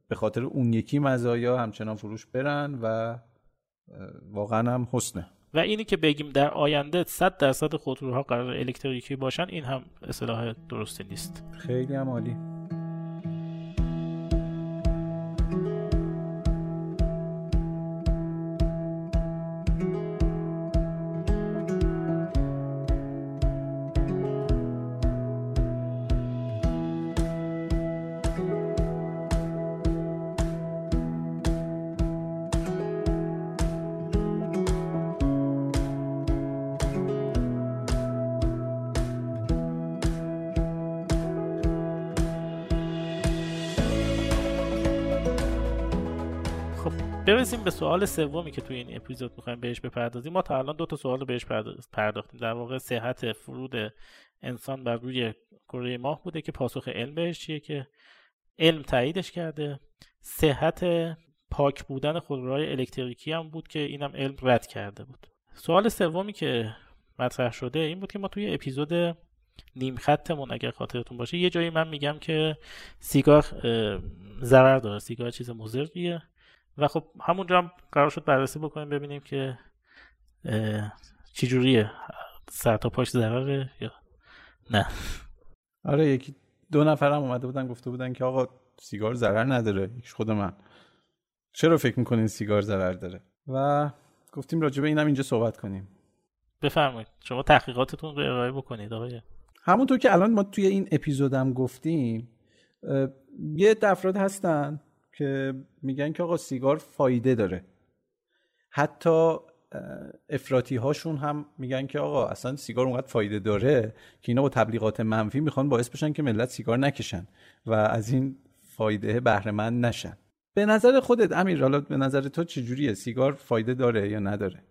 به خاطر اون یکی مزایا همچنان فروش برن و واقعا هم حسنه. و اینی که بگیم در آینده صد درصد خودروها قراره الکتریکی باشن، این هم اصطلاح درستی نیست. خیلی هم عالی. برسیم به سوال سومی که توی این اپیزود می‌خوایم بهش بپردازیم. ما تا الان دو تا سوال رو بهش پرداختیم، در واقع صحت فرود انسان بر روی کره ماه بوده که پاسخ علم بهش چیه که علم تاییدش کرده، صحت پاک بودن خودروهای الکتریکی هم بود که اینم علم رد کرده بود. سوال سومی که مطرح شده این بود که ما توی اپیزود نیم خطمون اگر خاطرتون باشه یه جایی من میگم که سیگار ضرر داره، سیگار چیز مضریه و خب همونجا هم قرار شد بررسی بکنیم ببینیم که چی جوریه، سر تا پاش ضرره یا نه. آره یکی دو نفرم اومده بودن گفته بودن که آقا سیگار ضرر نداره، یکیش خود من، چرا فکر میکنین سیگار ضرر داره؟ و گفتیم راجع به اینم اینجا صحبت کنیم. بفرمایید شما تحقیقاتتون رو ارائه بکنید آقای. همونطور که الان ما توی این اپیزودم گفتیم یه افراد هستن که میگن که آقا سیگار فایده داره، حتی افراطی هاشون هم میگن که آقا اصلا سیگار اونقدر فایده داره که اینا با تبلیغات منفی میخوان باعث بشن که ملت سیگار نکشن و از این فایده بهره مند نشن. به نظر خودت امیر، حالا به نظر تو چجوریه؟ سیگار فایده داره یا نداره؟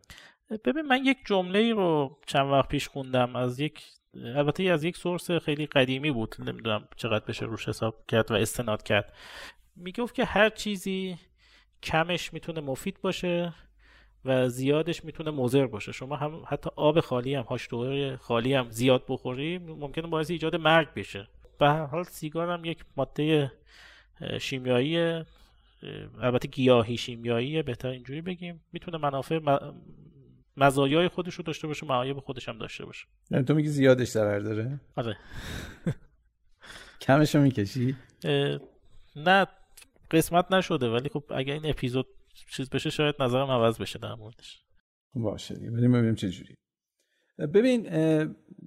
ببین من یک جمله‌ای رو چند وقت پیش خوندم از یک، البته از یک سورس خیلی قدیمی بود، نمیدونم چقدر بشه روش حساب کرد و استناد کرد، میگفت که هر چیزی کمش میتونه مفید باشه و زیادش میتونه مضر باشه. شما هم حتی آب خالی هم هاشتوهای خالی هم زیاد بخوری ممکنه باعث ایجاد مرگ بشه. به هر حال سیگار هم یک ماده شیمیاییه، البته گیاهی شیمیاییه بهتر اینجوری بگیم، میتونه منافع م... مزایای خودش رو داشته باشه، معایب خودش هم داشته باشه. یعنی تو میگی زیادش ضرر داره؟ آره. کمش رو میکشی؟ نه قسمت نشده، ولی خب اگه این اپیزود چیز بشه شاید نظرم عوض بشه در موردش. باشه ببینیم ببینیم چه جوری. ببین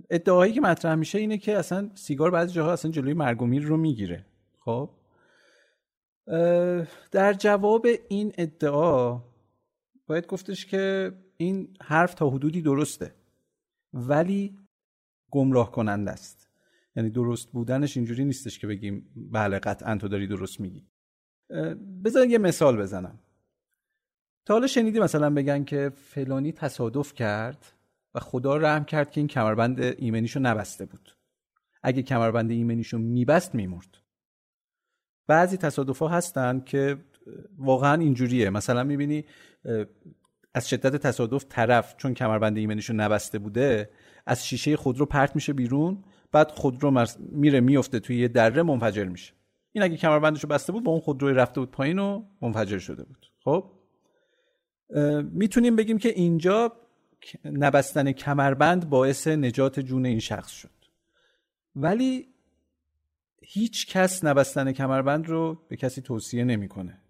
ادعایی که مطرح میشه اینه که اصلا سیگار بعضی جاها اصلا جلوی مرگ و میر رو میگیره. خب در جواب این ادعا باید گفتش که این حرف تا حدودی درسته ولی گمراه کننده است. یعنی درست بودنش اینجوری نیستش که بگیم بله قطعا تو داری درست میگی. بذار یه مثال بزنم. تا حالا شنیدی مثلا بگن که فلانی تصادف کرد و خدا رحم کرد که این کمربند ایمنیشو نبسته بود، اگه کمربند ایمنیشو میبست میمرد؟ بعضی تصادفا هستن که واقعا اینجوریه، مثلا میبینی از شدت تصادف طرف چون کمربند ایمنیشو نبسته بوده از شیشه خودرو پرت میشه بیرون، بعد خودرو مرس... میره میفته توی یه دره منفجر میشه. این اگه کمربندشو بسته بود با اون خودروی رفته بود پایین و منفجر شده بود. خب میتونیم بگیم که اینجا نبستن کمربند باعث نجات جون این شخص شد، ولی هیچ کس نبستن کمربند رو به کسی توصیه نمیکنه،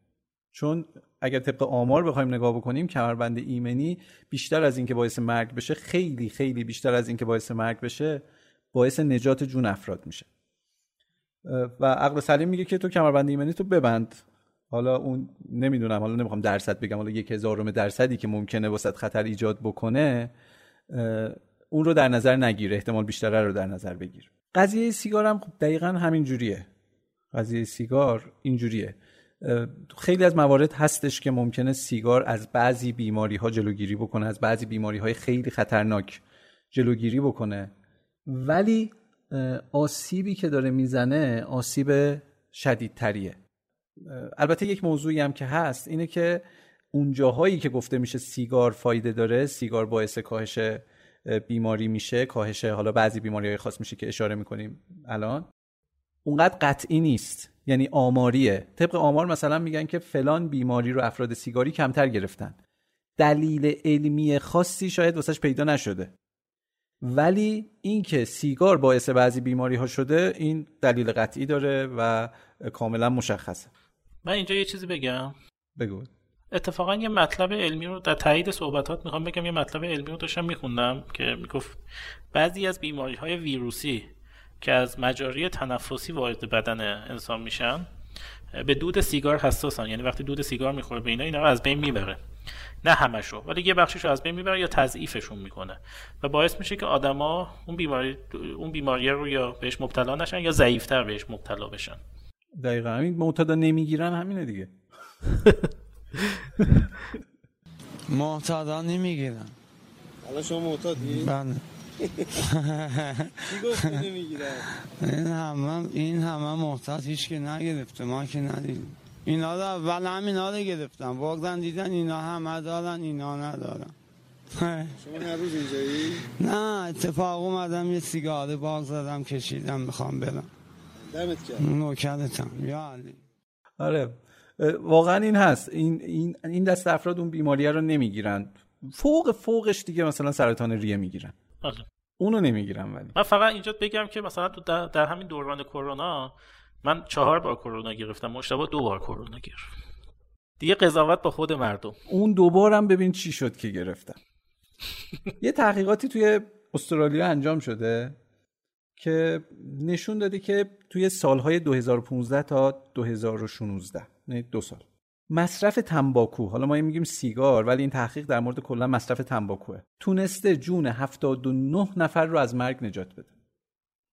چون اگر طبق آمار بخوایم نگاه بکنیم کمربند ایمنی بیشتر از این که باعث مرگ بشه، خیلی خیلی بیشتر از این که باعث مرگ بشه باعث نجات جون افراد میشه. و عقل سلیم میگه که تو کمربند ایمنی تو ببند، حالا اون نمیدونم، حالا نمیخوام درصد بگم، حالا یک هزارم درصدی که ممکنه واسط خطر ایجاد بکنه اون رو در نظر نگیر، احتمال بیشتر رو در نظر بگیر. قضیه سیگار هم خب دقیقاً همین جوریه. قضیه سیگار اینجوریه. خیلی از موارد هستش که ممکنه سیگار از بعضی بیماری‌ها جلوگیری بکنه، از بعضی بیماری‌های خیلی خطرناک جلوگیری بکنه، ولی آسیبی که داره میزنه آسیب شدیدتریه. البته یک موضوعی هم که هست اینه که اون جاهایی که گفته میشه سیگار فایده داره، سیگار باعث کاهش بیماری میشه، کاهش حالا بعضی بیماری‌های خاص میشه که اشاره میکنیم الان، اونقدر قطعی نیست، یعنی آماریه. طبق آمار مثلا میگن که فلان بیماری رو افراد سیگاری کمتر گرفتن، دلیل علمی خاصی شاید واسش پیدا نشده، ولی اینکه سیگار باعث بعضی بیماری‌ها شده این دلیل قطعی داره و کاملا مشخصه. من اینجا یه چیزی بگم. بگو. اتفاقا یه مطلب علمی رو در تایید صحبتات میخوام بگم، یه مطلب علمی رو داشتم میخوندم که میگفت بعضی از بیماری‌های ویروسی که از مجاری تنفسی وارد بدن انسان میشن به دود سیگار حساسن، یعنی وقتی دود سیگار میخوره به اینا اینا رو از بین میبره، نه همشو ولی یه بخشیشو از بین میبره یا تضعیفشون میکنه و باعث میشه که آدما اون بیماری اون بیماری رو یا بهش مبتلا نشن یا ضعیف‌تر بهش مبتلا بشن. دقیقاً همین معتادا نمیگیرن، همینه دیگه. معتادا نمیگیرن. حالا شما معتادی؟ بله. چی گفتی نمیگیرن؟ این همه این همه معتاد هیچ کی نگرفته، ما که ندیدیم. اینا را اول همینا را گرفتم، واقعا دیدن اینا همه دارن اینا ندارن. شما هر روز اینجایی؟ نه اتفاق اومدم یه سیگار باغ زدم کشیدم میخوام برم. دمت کرد. نوکرتم یا علی. آره واقعا این هست، این این این دست افراد اون بیماریه رو نمیگیرن، فوق فوقش دیگه مثلا سرطان ریه میگیرن. آره. اونو نمیگیرم. ولی من فقط اینجا بگم که مثلا تو در, در همین دوران کرونا من چهار بار کرونا گرفتم، مشتبه دو بار کرونا گرفت. دیگه قضاوت با خود مردم. اون دوبارم ببین چی شد که گرفتم. یه تحقیقاتی توی استرالیا انجام شده که نشون داده که توی سالهای دو هزار و پانزده تا دو هزار و شانزده، یعنی دو سال، مصرف تنباکو، حالا ما میگیم سیگار ولی این تحقیق در مورد کلا مصرف تنباکوه، تونسته جون هفتاد و نه نفر رو از مرگ نجات بده.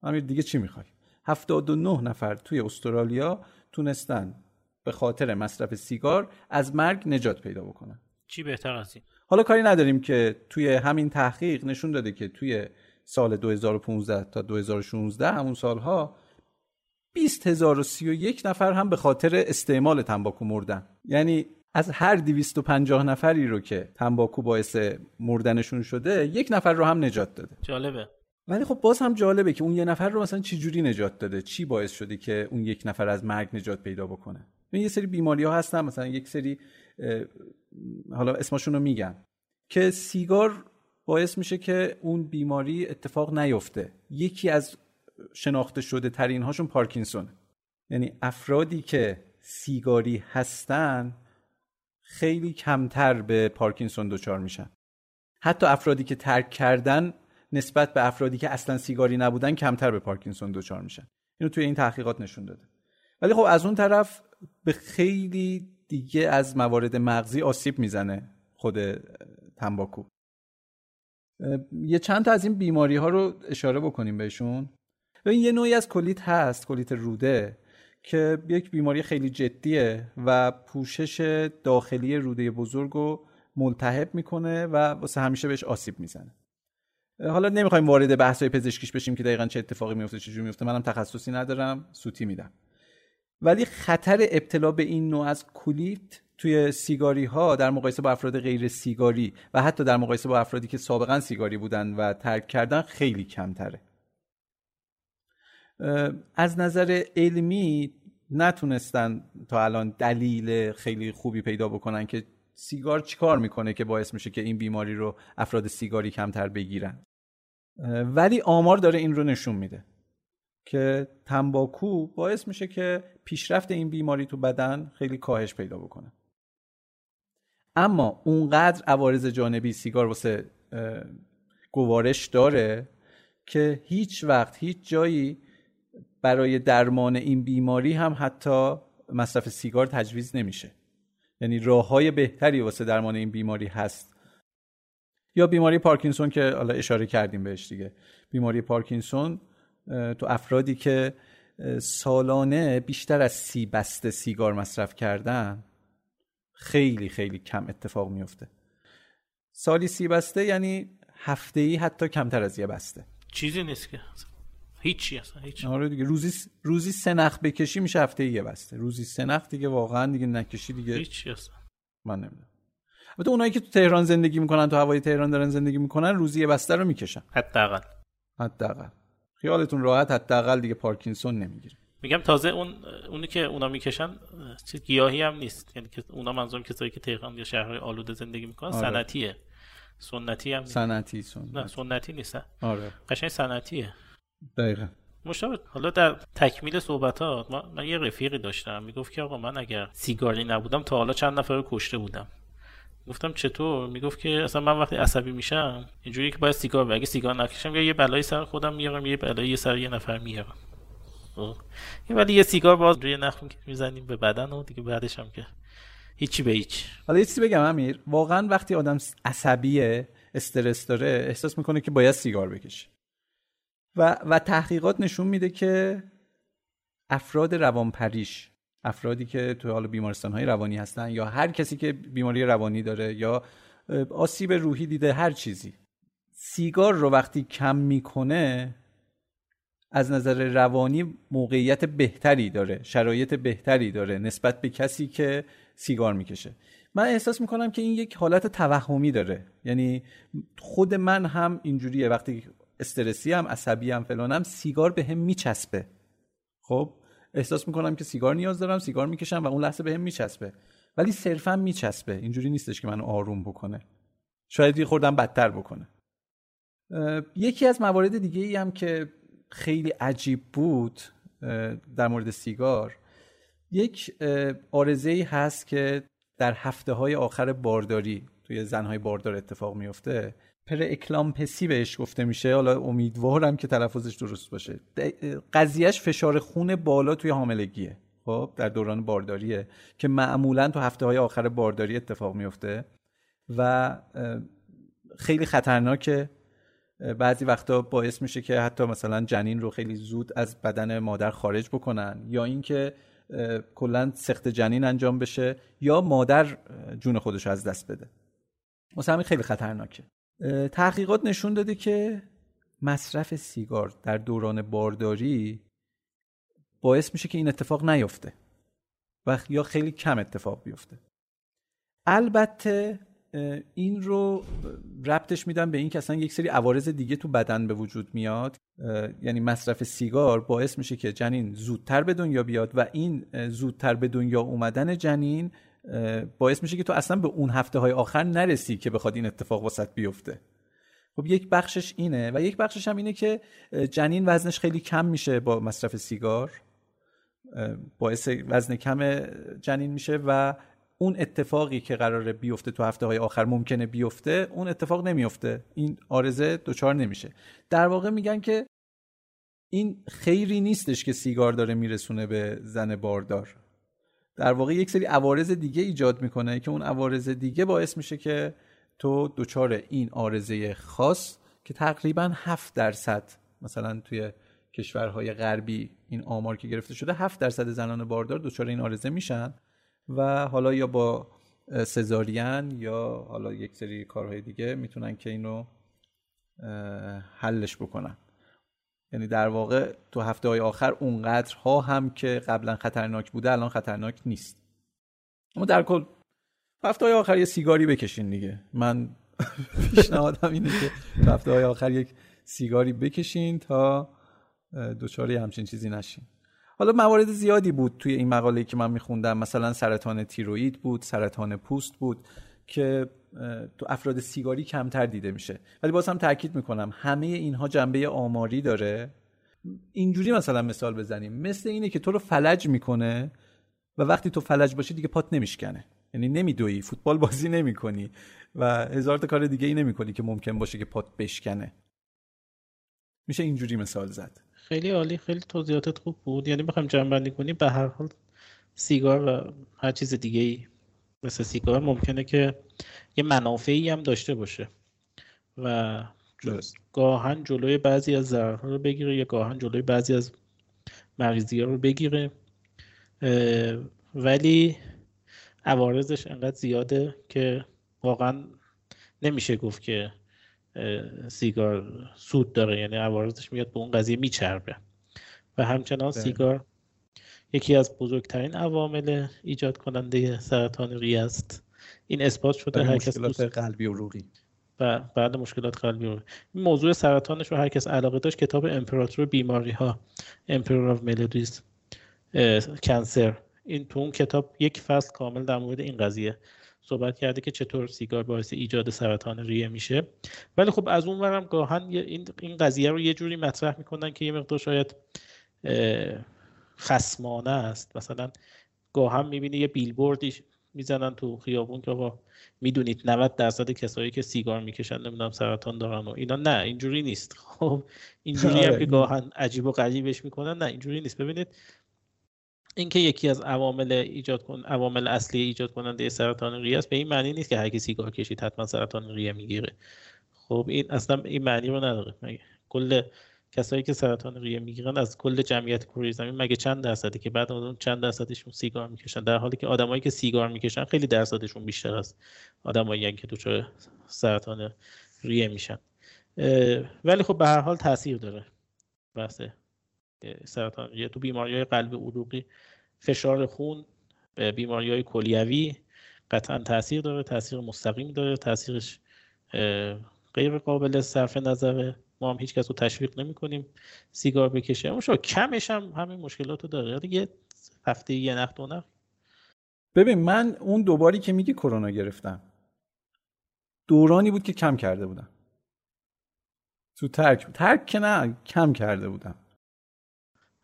امیر دیگه چی میخوای؟ هفتاد و نه نفر توی استرالیا تونستن به خاطر مصرف سیگار از مرگ نجات پیدا بکنن. چی بهتر از این؟ حالا کاری نداریم که توی همین تحقیق نشون داده که توی سال دو هزار و پانزده تا دو هزار و شانزده همون سالها بیست هزار و سی و یک نفر هم به خاطر استعمال تنباکو مردن. یعنی از هر دویست و پنجاه نفری رو که تنباکو باعث مردنشون شده یک نفر رو هم نجات داده. جالبه. ولی خب باز هم جالبه که اون یه نفر رو مثلا چی جوری نجات داده، چی باعث شده که اون یک نفر از مرگ نجات پیدا بکنه. یه سری بیماری‌ها هستن، مثلا یک سری حالا اسمشون رو میگم که سیگار باعث میشه که اون بیماری اتفاق نیفته. یکی از شناخته شده ترین هاشون پارکینسون. یعنی افرادی که سیگاری هستن خیلی کمتر به پارکینسون دچار میشن. حتی افرادی که ترک کردن نسبت به افرادی که اصلا سیگاری نبودن کمتر به پارکینسون دچار میشن. اینو توی این تحقیقات نشون داده. ولی خب از اون طرف به خیلی دیگه از موارد مغزی آسیب میزنه خود تنباکو. یه چند تا از این بیماری ها رو اشاره بکنیم بهشون. این یه نوعی از کلیت هست، کلیت روده، که یک بیماری خیلی جدیه و پوشش داخلی روده بزرگ رو ملتهب میکنه و واسه همیشه بهش آسیب میزنه. حالا نمیخوایم وارد بحث‌های پزشکیش بشیم که دقیقاً چه اتفاقی میفته چه جوری میفته، منم تخصصی ندارم، سوتی میدم. ولی خطر ابتلا به این نوع از کلیت توی سیگاری ها در مقایسه با افراد غیر سیگاری و حتی در مقایسه با افرادی که سابقاً سیگاری بودن و ترک کردن خیلی کمتره. از نظر علمی نتونستن تا الان دلیل خیلی خوبی پیدا بکنن که سیگار چیکار میکنه که باعث میشه که این بیماری رو افراد سیگاری کمتر بگیرن. ولی آمار داره این رو نشون میده که تنباکو باعث میشه که پیشرفت این بیماری تو بدن خیلی کاهش پیدا بکنه. اما اونقدر عوارض جانبی سیگار واسه گوارش داره که هیچ وقت هیچ جایی برای درمان این بیماری هم حتی مصرف سیگار تجویز نمیشه. یعنی راه‌های بهتری واسه درمان این بیماری هست. یا بیماری پارکینسون که حالا اشاره کردیم بهش دیگه. بیماری پارکینسون تو افرادی که سالانه بیشتر از سی بسته سیگار مصرف کردن خیلی خیلی کم اتفاق میفته. سالی سی بسته یعنی هفته‌ای حتی کمتر از یه بسته. چیزی نیست که هیچی اصلا هیچ. آره دیگه روزی روزی سه نخ بکشی میشه هفته‌ای یه بسته. روزی سه نخ دیگه واقعا دیگه نکشی دیگه هیچی اصلا. من نمیدونم. البته اونایی که تو تهران زندگی میکنن، تو هوای تهران دارن زندگی میکنن، روزی یه بسته رو میکشن. حداقل. حداقل. خیالتون راحت حداقل دیگه پارکینسون نمیگیره. میگم تازه اون اونی که اونا میکشن چیز گیاهی هم نیست. یعنی که اونا منظورم کسایی که تهران یا شهرهای آلوده زندگی میکنن. آره. صنعتیه. سنتی هم سنتی سنتی. نه سنتی نیست. آره. قشنگ صنعتیه. دقیقاً. مشابه حالا در تکمیل صحبتات ما من یه رفیقی داشتم میگفت که آقا من اگر سیگاری نبودم تا حالا چند نفر رو کشته بودم. گفتم چطور؟ میگفت که اصلا من وقتی عصبی میشم اینجوریه که باید سیگار بگیرم، اگه سیگار نکشم یا یه بلایی سر خودم میارم، یه بلایی سر یه نفر میارم. این ولی یه سیگار باز روی نخم میزنیم به بدن و دیگه بعدش هم که هیچی به هیچ. حالا یه چیزی بگم امیر، واقعا وقتی آدم عصبیه، استرس داره، احساس میکنه که باید سیگار بکشه. و و تحقیقات نشون میده که افراد روانپریش، افرادی که تو حال بیمارستان‌های روانی هستن یا هر کسی که بیماری روانی داره یا آسیب روحی دیده، هر چیزی، سیگار رو وقتی کم میکنه از نظر روانی موقعیت بهتری داره، شرایط بهتری داره نسبت به کسی که سیگار میکشه. من احساس میکنم که این یک حالت توهمی داره، یعنی خود من هم اینجوریه، وقتی استرسی هم، عصبی هم، فلانم، سیگار به هم میچسبه. خب احساس میکنم که سیگار نیاز دارم، سیگار میکشم و اون لحظه به هم میچسبه، ولی صرفا میچسبه، اینجوری نیستش که منو آروم بکنه، شاید یه خوردم بدتر بکنه. یکی از موارد دیگه ای هم که خیلی عجیب بود در مورد سیگار، یک آرزه‌ای هست که در هفته های آخر بارداری توی زنهای باردار اتفاق میفته، پرئکلامپسی بهش گفته میشه، حالا امیدوارم که تلفظش درست باشه. قضیهش فشار خون بالا توی حاملگیه، خب در دوران بارداریه که معمولا تو هفته های آخر بارداری اتفاق میفته و خیلی خطرناکه. بعضی وقتا باعث میشه که حتی مثلا جنین رو خیلی زود از بدن مادر خارج بکنن، یا اینکه کلا سقط جنین انجام بشه، یا مادر جون خودش رو از دست بده. واسه همین خیلی خطرناکه. تحقیقات نشون داده که مصرف سیگار در دوران بارداری باعث میشه که این اتفاق نیفته و یا خیلی کم اتفاق بیفته. البته این رو ربطش میدن به این که اصلا یک سری عوارض دیگه تو بدن به وجود میاد، یعنی مصرف سیگار باعث میشه که جنین زودتر به دنیا بیاد و این زودتر به دنیا اومدن جنین باعث میشه که تو اصلا به اون هفته های آخر نرسی که بخواد این اتفاق واسط بیفته. خب یک بخشش اینه و یک بخشش هم اینه که جنین وزنش خیلی کم میشه، با مصرف سیگار باعث وزن کم جنین میشه و اون اتفاقی که قراره بیفته تو هفته‌های آخر ممکنه بیفته، اون اتفاق نمیفته، این آرزه دوچار نمیشه. در واقع میگن که این خیری نیستش که سیگار داره میرسونه به زن باردار، در واقع یک سری عوارض دیگه ایجاد میکنه که اون عوارض دیگه باعث میشه که تو دوچار این آرزه خاص که تقریبا هفت درصد، مثلا توی کشورهای غربی این آمار که گرفته شده هفت درصد زنان باردار دوچار این آرزه میشن و حالا یا با سزارین یا حالا یک سری کارهای دیگه میتونن که اینو حلش بکنن. یعنی در واقع تو هفته های آخر اونقدرها هم که قبلا خطرناک بوده الان خطرناک نیست. اما در کل هفته های آخر یه سیگاری بکشین دیگه. من پیشنهادم اینه که تو هفته های آخر یک سیگاری بکشین تا دوچاری همچین چیزی نشین. حالا موارد زیادی بود توی این مقاله‌ای که من می‌خوندم، مثلا سرطان تیروئید بود، سرطان پوست بود که تو افراد سیگاری کمتر دیده میشه. ولی باز هم تأکید میکنم همه اینها جنبه آماری داره. اینجوری مثلا مثال بزنیم، مثل اینه که تو رو فلج میکنه و وقتی تو فلج باشی دیگه پات نمیشکنه، یعنی نمیدویی، فوتبال بازی نمیکنی و هزار تا کار دیگه ای نمیکنی که ممکن باشه که پات بشکنه. میشه اینجوری مثال زد. خیلی عالی، خیلی توضیحاتت خوب بود. یعنی بخوایم جمع‌بندی کنیم، به هر حال سیگار و هر چیز دیگه‌ای مثل سیگار ممکنه که یه منافعی هم داشته باشه و گاهن جلوی بعضی از ضررها رو بگیره یا گاهن جلوی بعضی از مریضی‌ها رو بگیره، ولی عوارضش انقدر زیاده که واقعا نمیشه گفت که سیگار سود داره، یعنی عوارضش میاد به اون قضیه میچربه. و همچنان ده. سیگار یکی از بزرگترین عوامل ایجاد کننده سرطان ریه است. این اثبات شده، هر کس مشکلات قلبی و عروقی و بعد مشکلات قلبی و عروقی. این موضوع سرطانش رو هر کس علاقه داشت، کتاب امپراتور بیماری ها Emperor of Maladies Cancer، این تو اون کتاب یک فصل کامل در مورد این قضیه صحبت کرده که چطور سیگار باعث ایجاد سرطان ریه میشه. ولی خب از اون ورم گاهن این این قضیه رو یه جوری مطرح میکنن که یه مقدار شاید خصمانه است. مثلا گاهن میبینی یه بیلبوردی میزنن تو خیابون که آقا میدونید نود درصد کسایی که سیگار میکشن نمیدونم سرطان دارن و اینا. نه اینجوری نیست. خب اینجوری هم که گاهن عجیب و غریبش میکنن، نه اینجوری نیست. ببینید اینکه یکی از عوامل ایجاد کن عوامل اصلی ایجاد کننده سرطان ریه است به این معنی نیست که هر کی سیگار کشید حتما سرطان ریه میگیره. خب این اصلا این معنی رو نداره. مگه کل کسایی که سرطان ریه میگیرن از کل جمعیت کره زمین مگه چند درصدی که بعد اون چند درصدشون سیگار میکشن، در حالی که آدمایی که سیگار میکشن خیلی درصدشون بیشتر از آدمایی که دچار سرطان ریه میشن. ولی خب به هر حال تاثیر داره بحث سرطان ریه، تو بیماری‌های قلبی عروقی، فشار خون، بیماری‌های کلیوی قطعاً تاثیر داره، تاثیر مستقیم داره، تاثیرش غیر قابل صرف نظره. ما هم هیچ کس رو تشویق نمی کنیم سیگار بکشه، اما شو کمش هم همین مشکلاتو داره دیگه. هفته یه نخ دو نخ. ببین من اون دوباری که میگی کرونا گرفتم، دورانی بود که کم کرده بودم تو ترک ترک که نه، کم کرده بودم.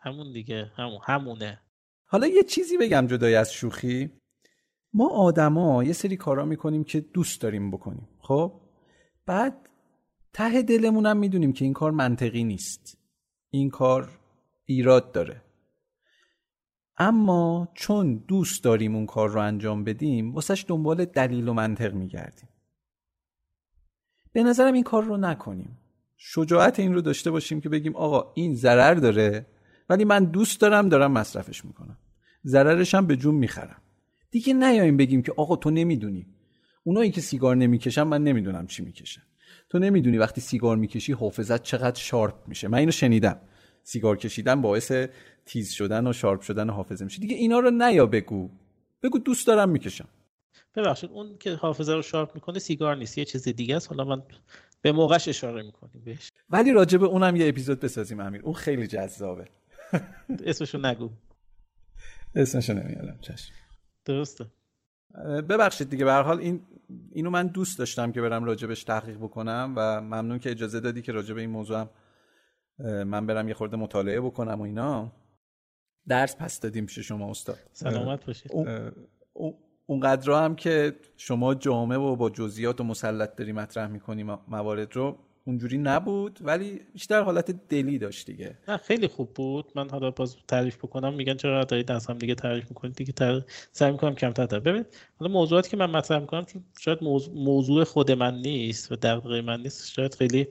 همون دیگه، همون همونه. حالا یه چیزی بگم جدای از شوخی، ما آدما یه سری کارا میکنیم که دوست داریم بکنیم، خب بعد ته دلمون هم میدونیم که این کار منطقی نیست، این کار ایراد داره، اما چون دوست داریم اون کار رو انجام بدیم واسش دنبال دلیل و منطق میگردیم. به نظرم این کار رو نکنیم، شجاعت این رو داشته باشیم که بگیم آقا این ضرر داره ولی من دوست دارم دارم مصرفش میکنم، ضررش هم به جون میخرم. دیگه نیاییم بگیم که آقا تو نمیدونی، اونایی که سیگار نمیکشن من نمیدونم چی میکشن، تو نمیدونی وقتی سیگار میکشی حافظت چقدر شارپ میشه، من اینو شنیدم سیگار کشیدن باعث تیز شدن و شارپ شدن حافظه میشه. دیگه اینا رو نیا بگو، بگو دوست دارم میکشم. ببخشید اون که حافظه رو شارپ میکنه سیگار نیست، یه چیز دیگه است، حالا من به موقعش اشاره میکنیم بهش، ولی راجب اونم یه اپیزود بسازیم امیر، اون خیلی جذابه. اسمشو نگو، اسمشو نمیارم. چشم، درسته. ببخشید دیگه، به هر حال این اینو من دوست داشتم که برم راجبش تحقیق بکنم و ممنون که اجازه دادی که راجب این موضوعم من برم یه خورده مطالعه بکنم و اینا. درس پس دادیم پیش شما استاد، سلامت باشید. اونقدرها هم که شما جامعه و با جزئیات و مسلط داری مطرح میکنی موارد رو، اونجوری نبود ولی بیشتر حالت دلی داشت دیگه. نه خیلی خوب بود. من حالا باز تعریف بکنم میگن چرا دارید از هم دیگه تعریف میکنید دیگه، تعریف سعی میکنم کمتر تعریف. ببین حالا موضوعاتی که من مطرح میکنم چون شاید موضوع, موضوع خود من نیست و دغدغه من نیست، شاید خیلی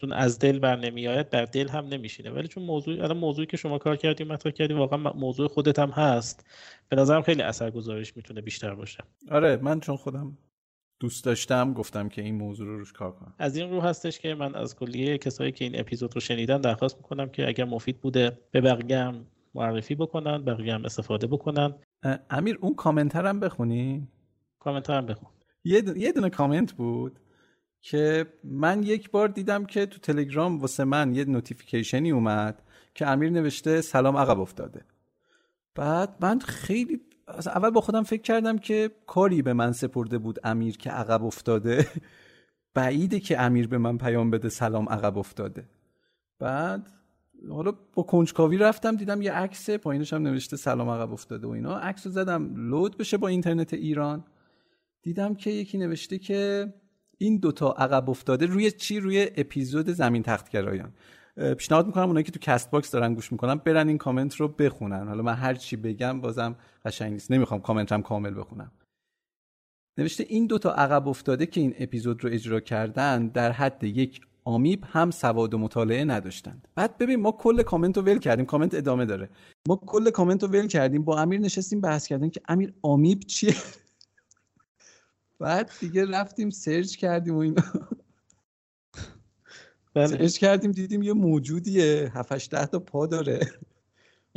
چون از دل بر نمیاد بر دل هم نمیشینه، ولی چون موضوع الان موضوعی که شما کار کردی مطرح کردی واقعا موضوع خودت هم هست، به نظرم خیلی اثرگذاریش میتونه بیشتر باشه. آره من چون خودم دوست داشتم گفتم که این موضوع رو روش کار کنم. از این رو هستش که من از کلیه کسایی که این اپیزود رو شنیدن درخواست میکنم که اگر مفید بوده به بقیه معرفی بکنن، بقیه هم استفاده بکنن. امیر اون کامنت هم بخونی؟ کامنت هم بخون. یه دونه, یه دونه کامنت بود که من یک بار دیدم که تو تلگرام واسه من یه نوتیفیکیشنی اومد که امیر نوشته سلام عقب افتاده. بعد من خیلی از اول با خودم فکر کردم که کاری به من سپرده بود امیر که عقب افتاده، بعیده که امیر به من پیام بده سلام عقب افتاده. بعد حالا با کنجکاوی رفتم دیدم یه عکس پایینش هم نوشته سلام عقب افتاده و اینا، عکس رو زدم لود بشه با اینترنت ایران، دیدم که یکی نوشته که این دوتا عقب افتاده روی چی؟ روی اپیزود زمین تختگرایان. پیشنهاد میکنم اونایی که تو کست باکس دارن گوش میکنن برن این کامنت رو بخونن. حالا من هر چی بگم بازم قشنگ نیست، نمیخوام کامنتم کامل بخونم. نوشته این دوتا عقب افتاده که این اپیزود رو اجرا کردن در حد یک آمیب هم سواد و مطالعه نداشتند. بعد ببین ما کل کامنت رو ول کردیم، کامنت ادامه داره، ما کل کامنت رو ول کردیم با امیر نشستیم بحث کردیم که امیر آمیب چیه. بعد دیگه رفتیم سرچ کردیم و اینا، سرچ کردیم دیدیم یه موجودیه هفت هشت تا پا داره.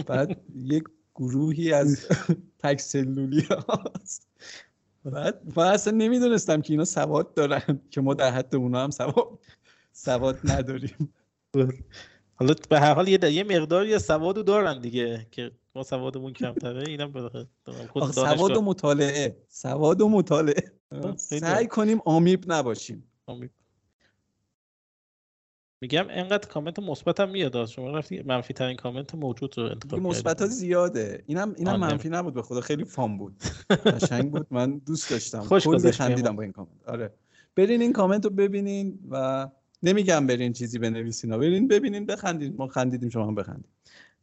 بعد یک گروهی از تک سلولی هاست. بعد من اصلا نمیدونستم که اینا سواد دارن، که ما در حد اونا هم سواد سواد نداریم. حالا به هر حال یه مقداری سوادو دارن دیگه که ما سوادمون کمتره، اینا بالاخره سواد و مطالعه، سواد و مطالعه سعی کنیم آمیب نباشیم. آمیب میگم اینقدر کامنت مثبت هم میاد، شما رفتی منفی ترین کامنت موجود رو انتخاب کردید. مثبت ها زیاده، اینم اینم منفی نبود به خدا، خیلی فان بود، قشنگ بود، من دوست داشتم، کلی خندیدم با این کامنت. آره برین این کامنت رو ببینین و نمیگم برین چیزی بنویسین، برین ببینین بخندید، ما خندیدیم شما هم بخندید.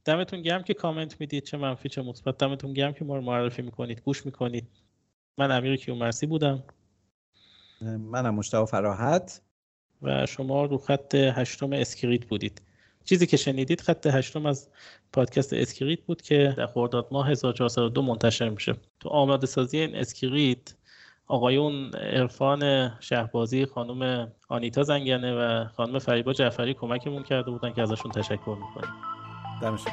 دمتون گرم که کامنت میدید، چه منفی چه مثبت. دمتون گرم که ما رو معرفی میکنید، گوش میکنید. من امیر کیومرثی بودم. منم مجتبی فراحت و شما رو خط هشتم اسکرید بودید. چیزی که شنیدید خط هشتم از پادکست اسکرید بود که در خرداد ماه هزار و چهارصد و دو منتشر میشه. تو آماده سازی این اسکرید آقایون عرفان شهبازی، خانم آنیتا زنگنه و خانم فریبا جعفری کمکمون کرده بودن که ازشون تشکر میکنیم. دم شما.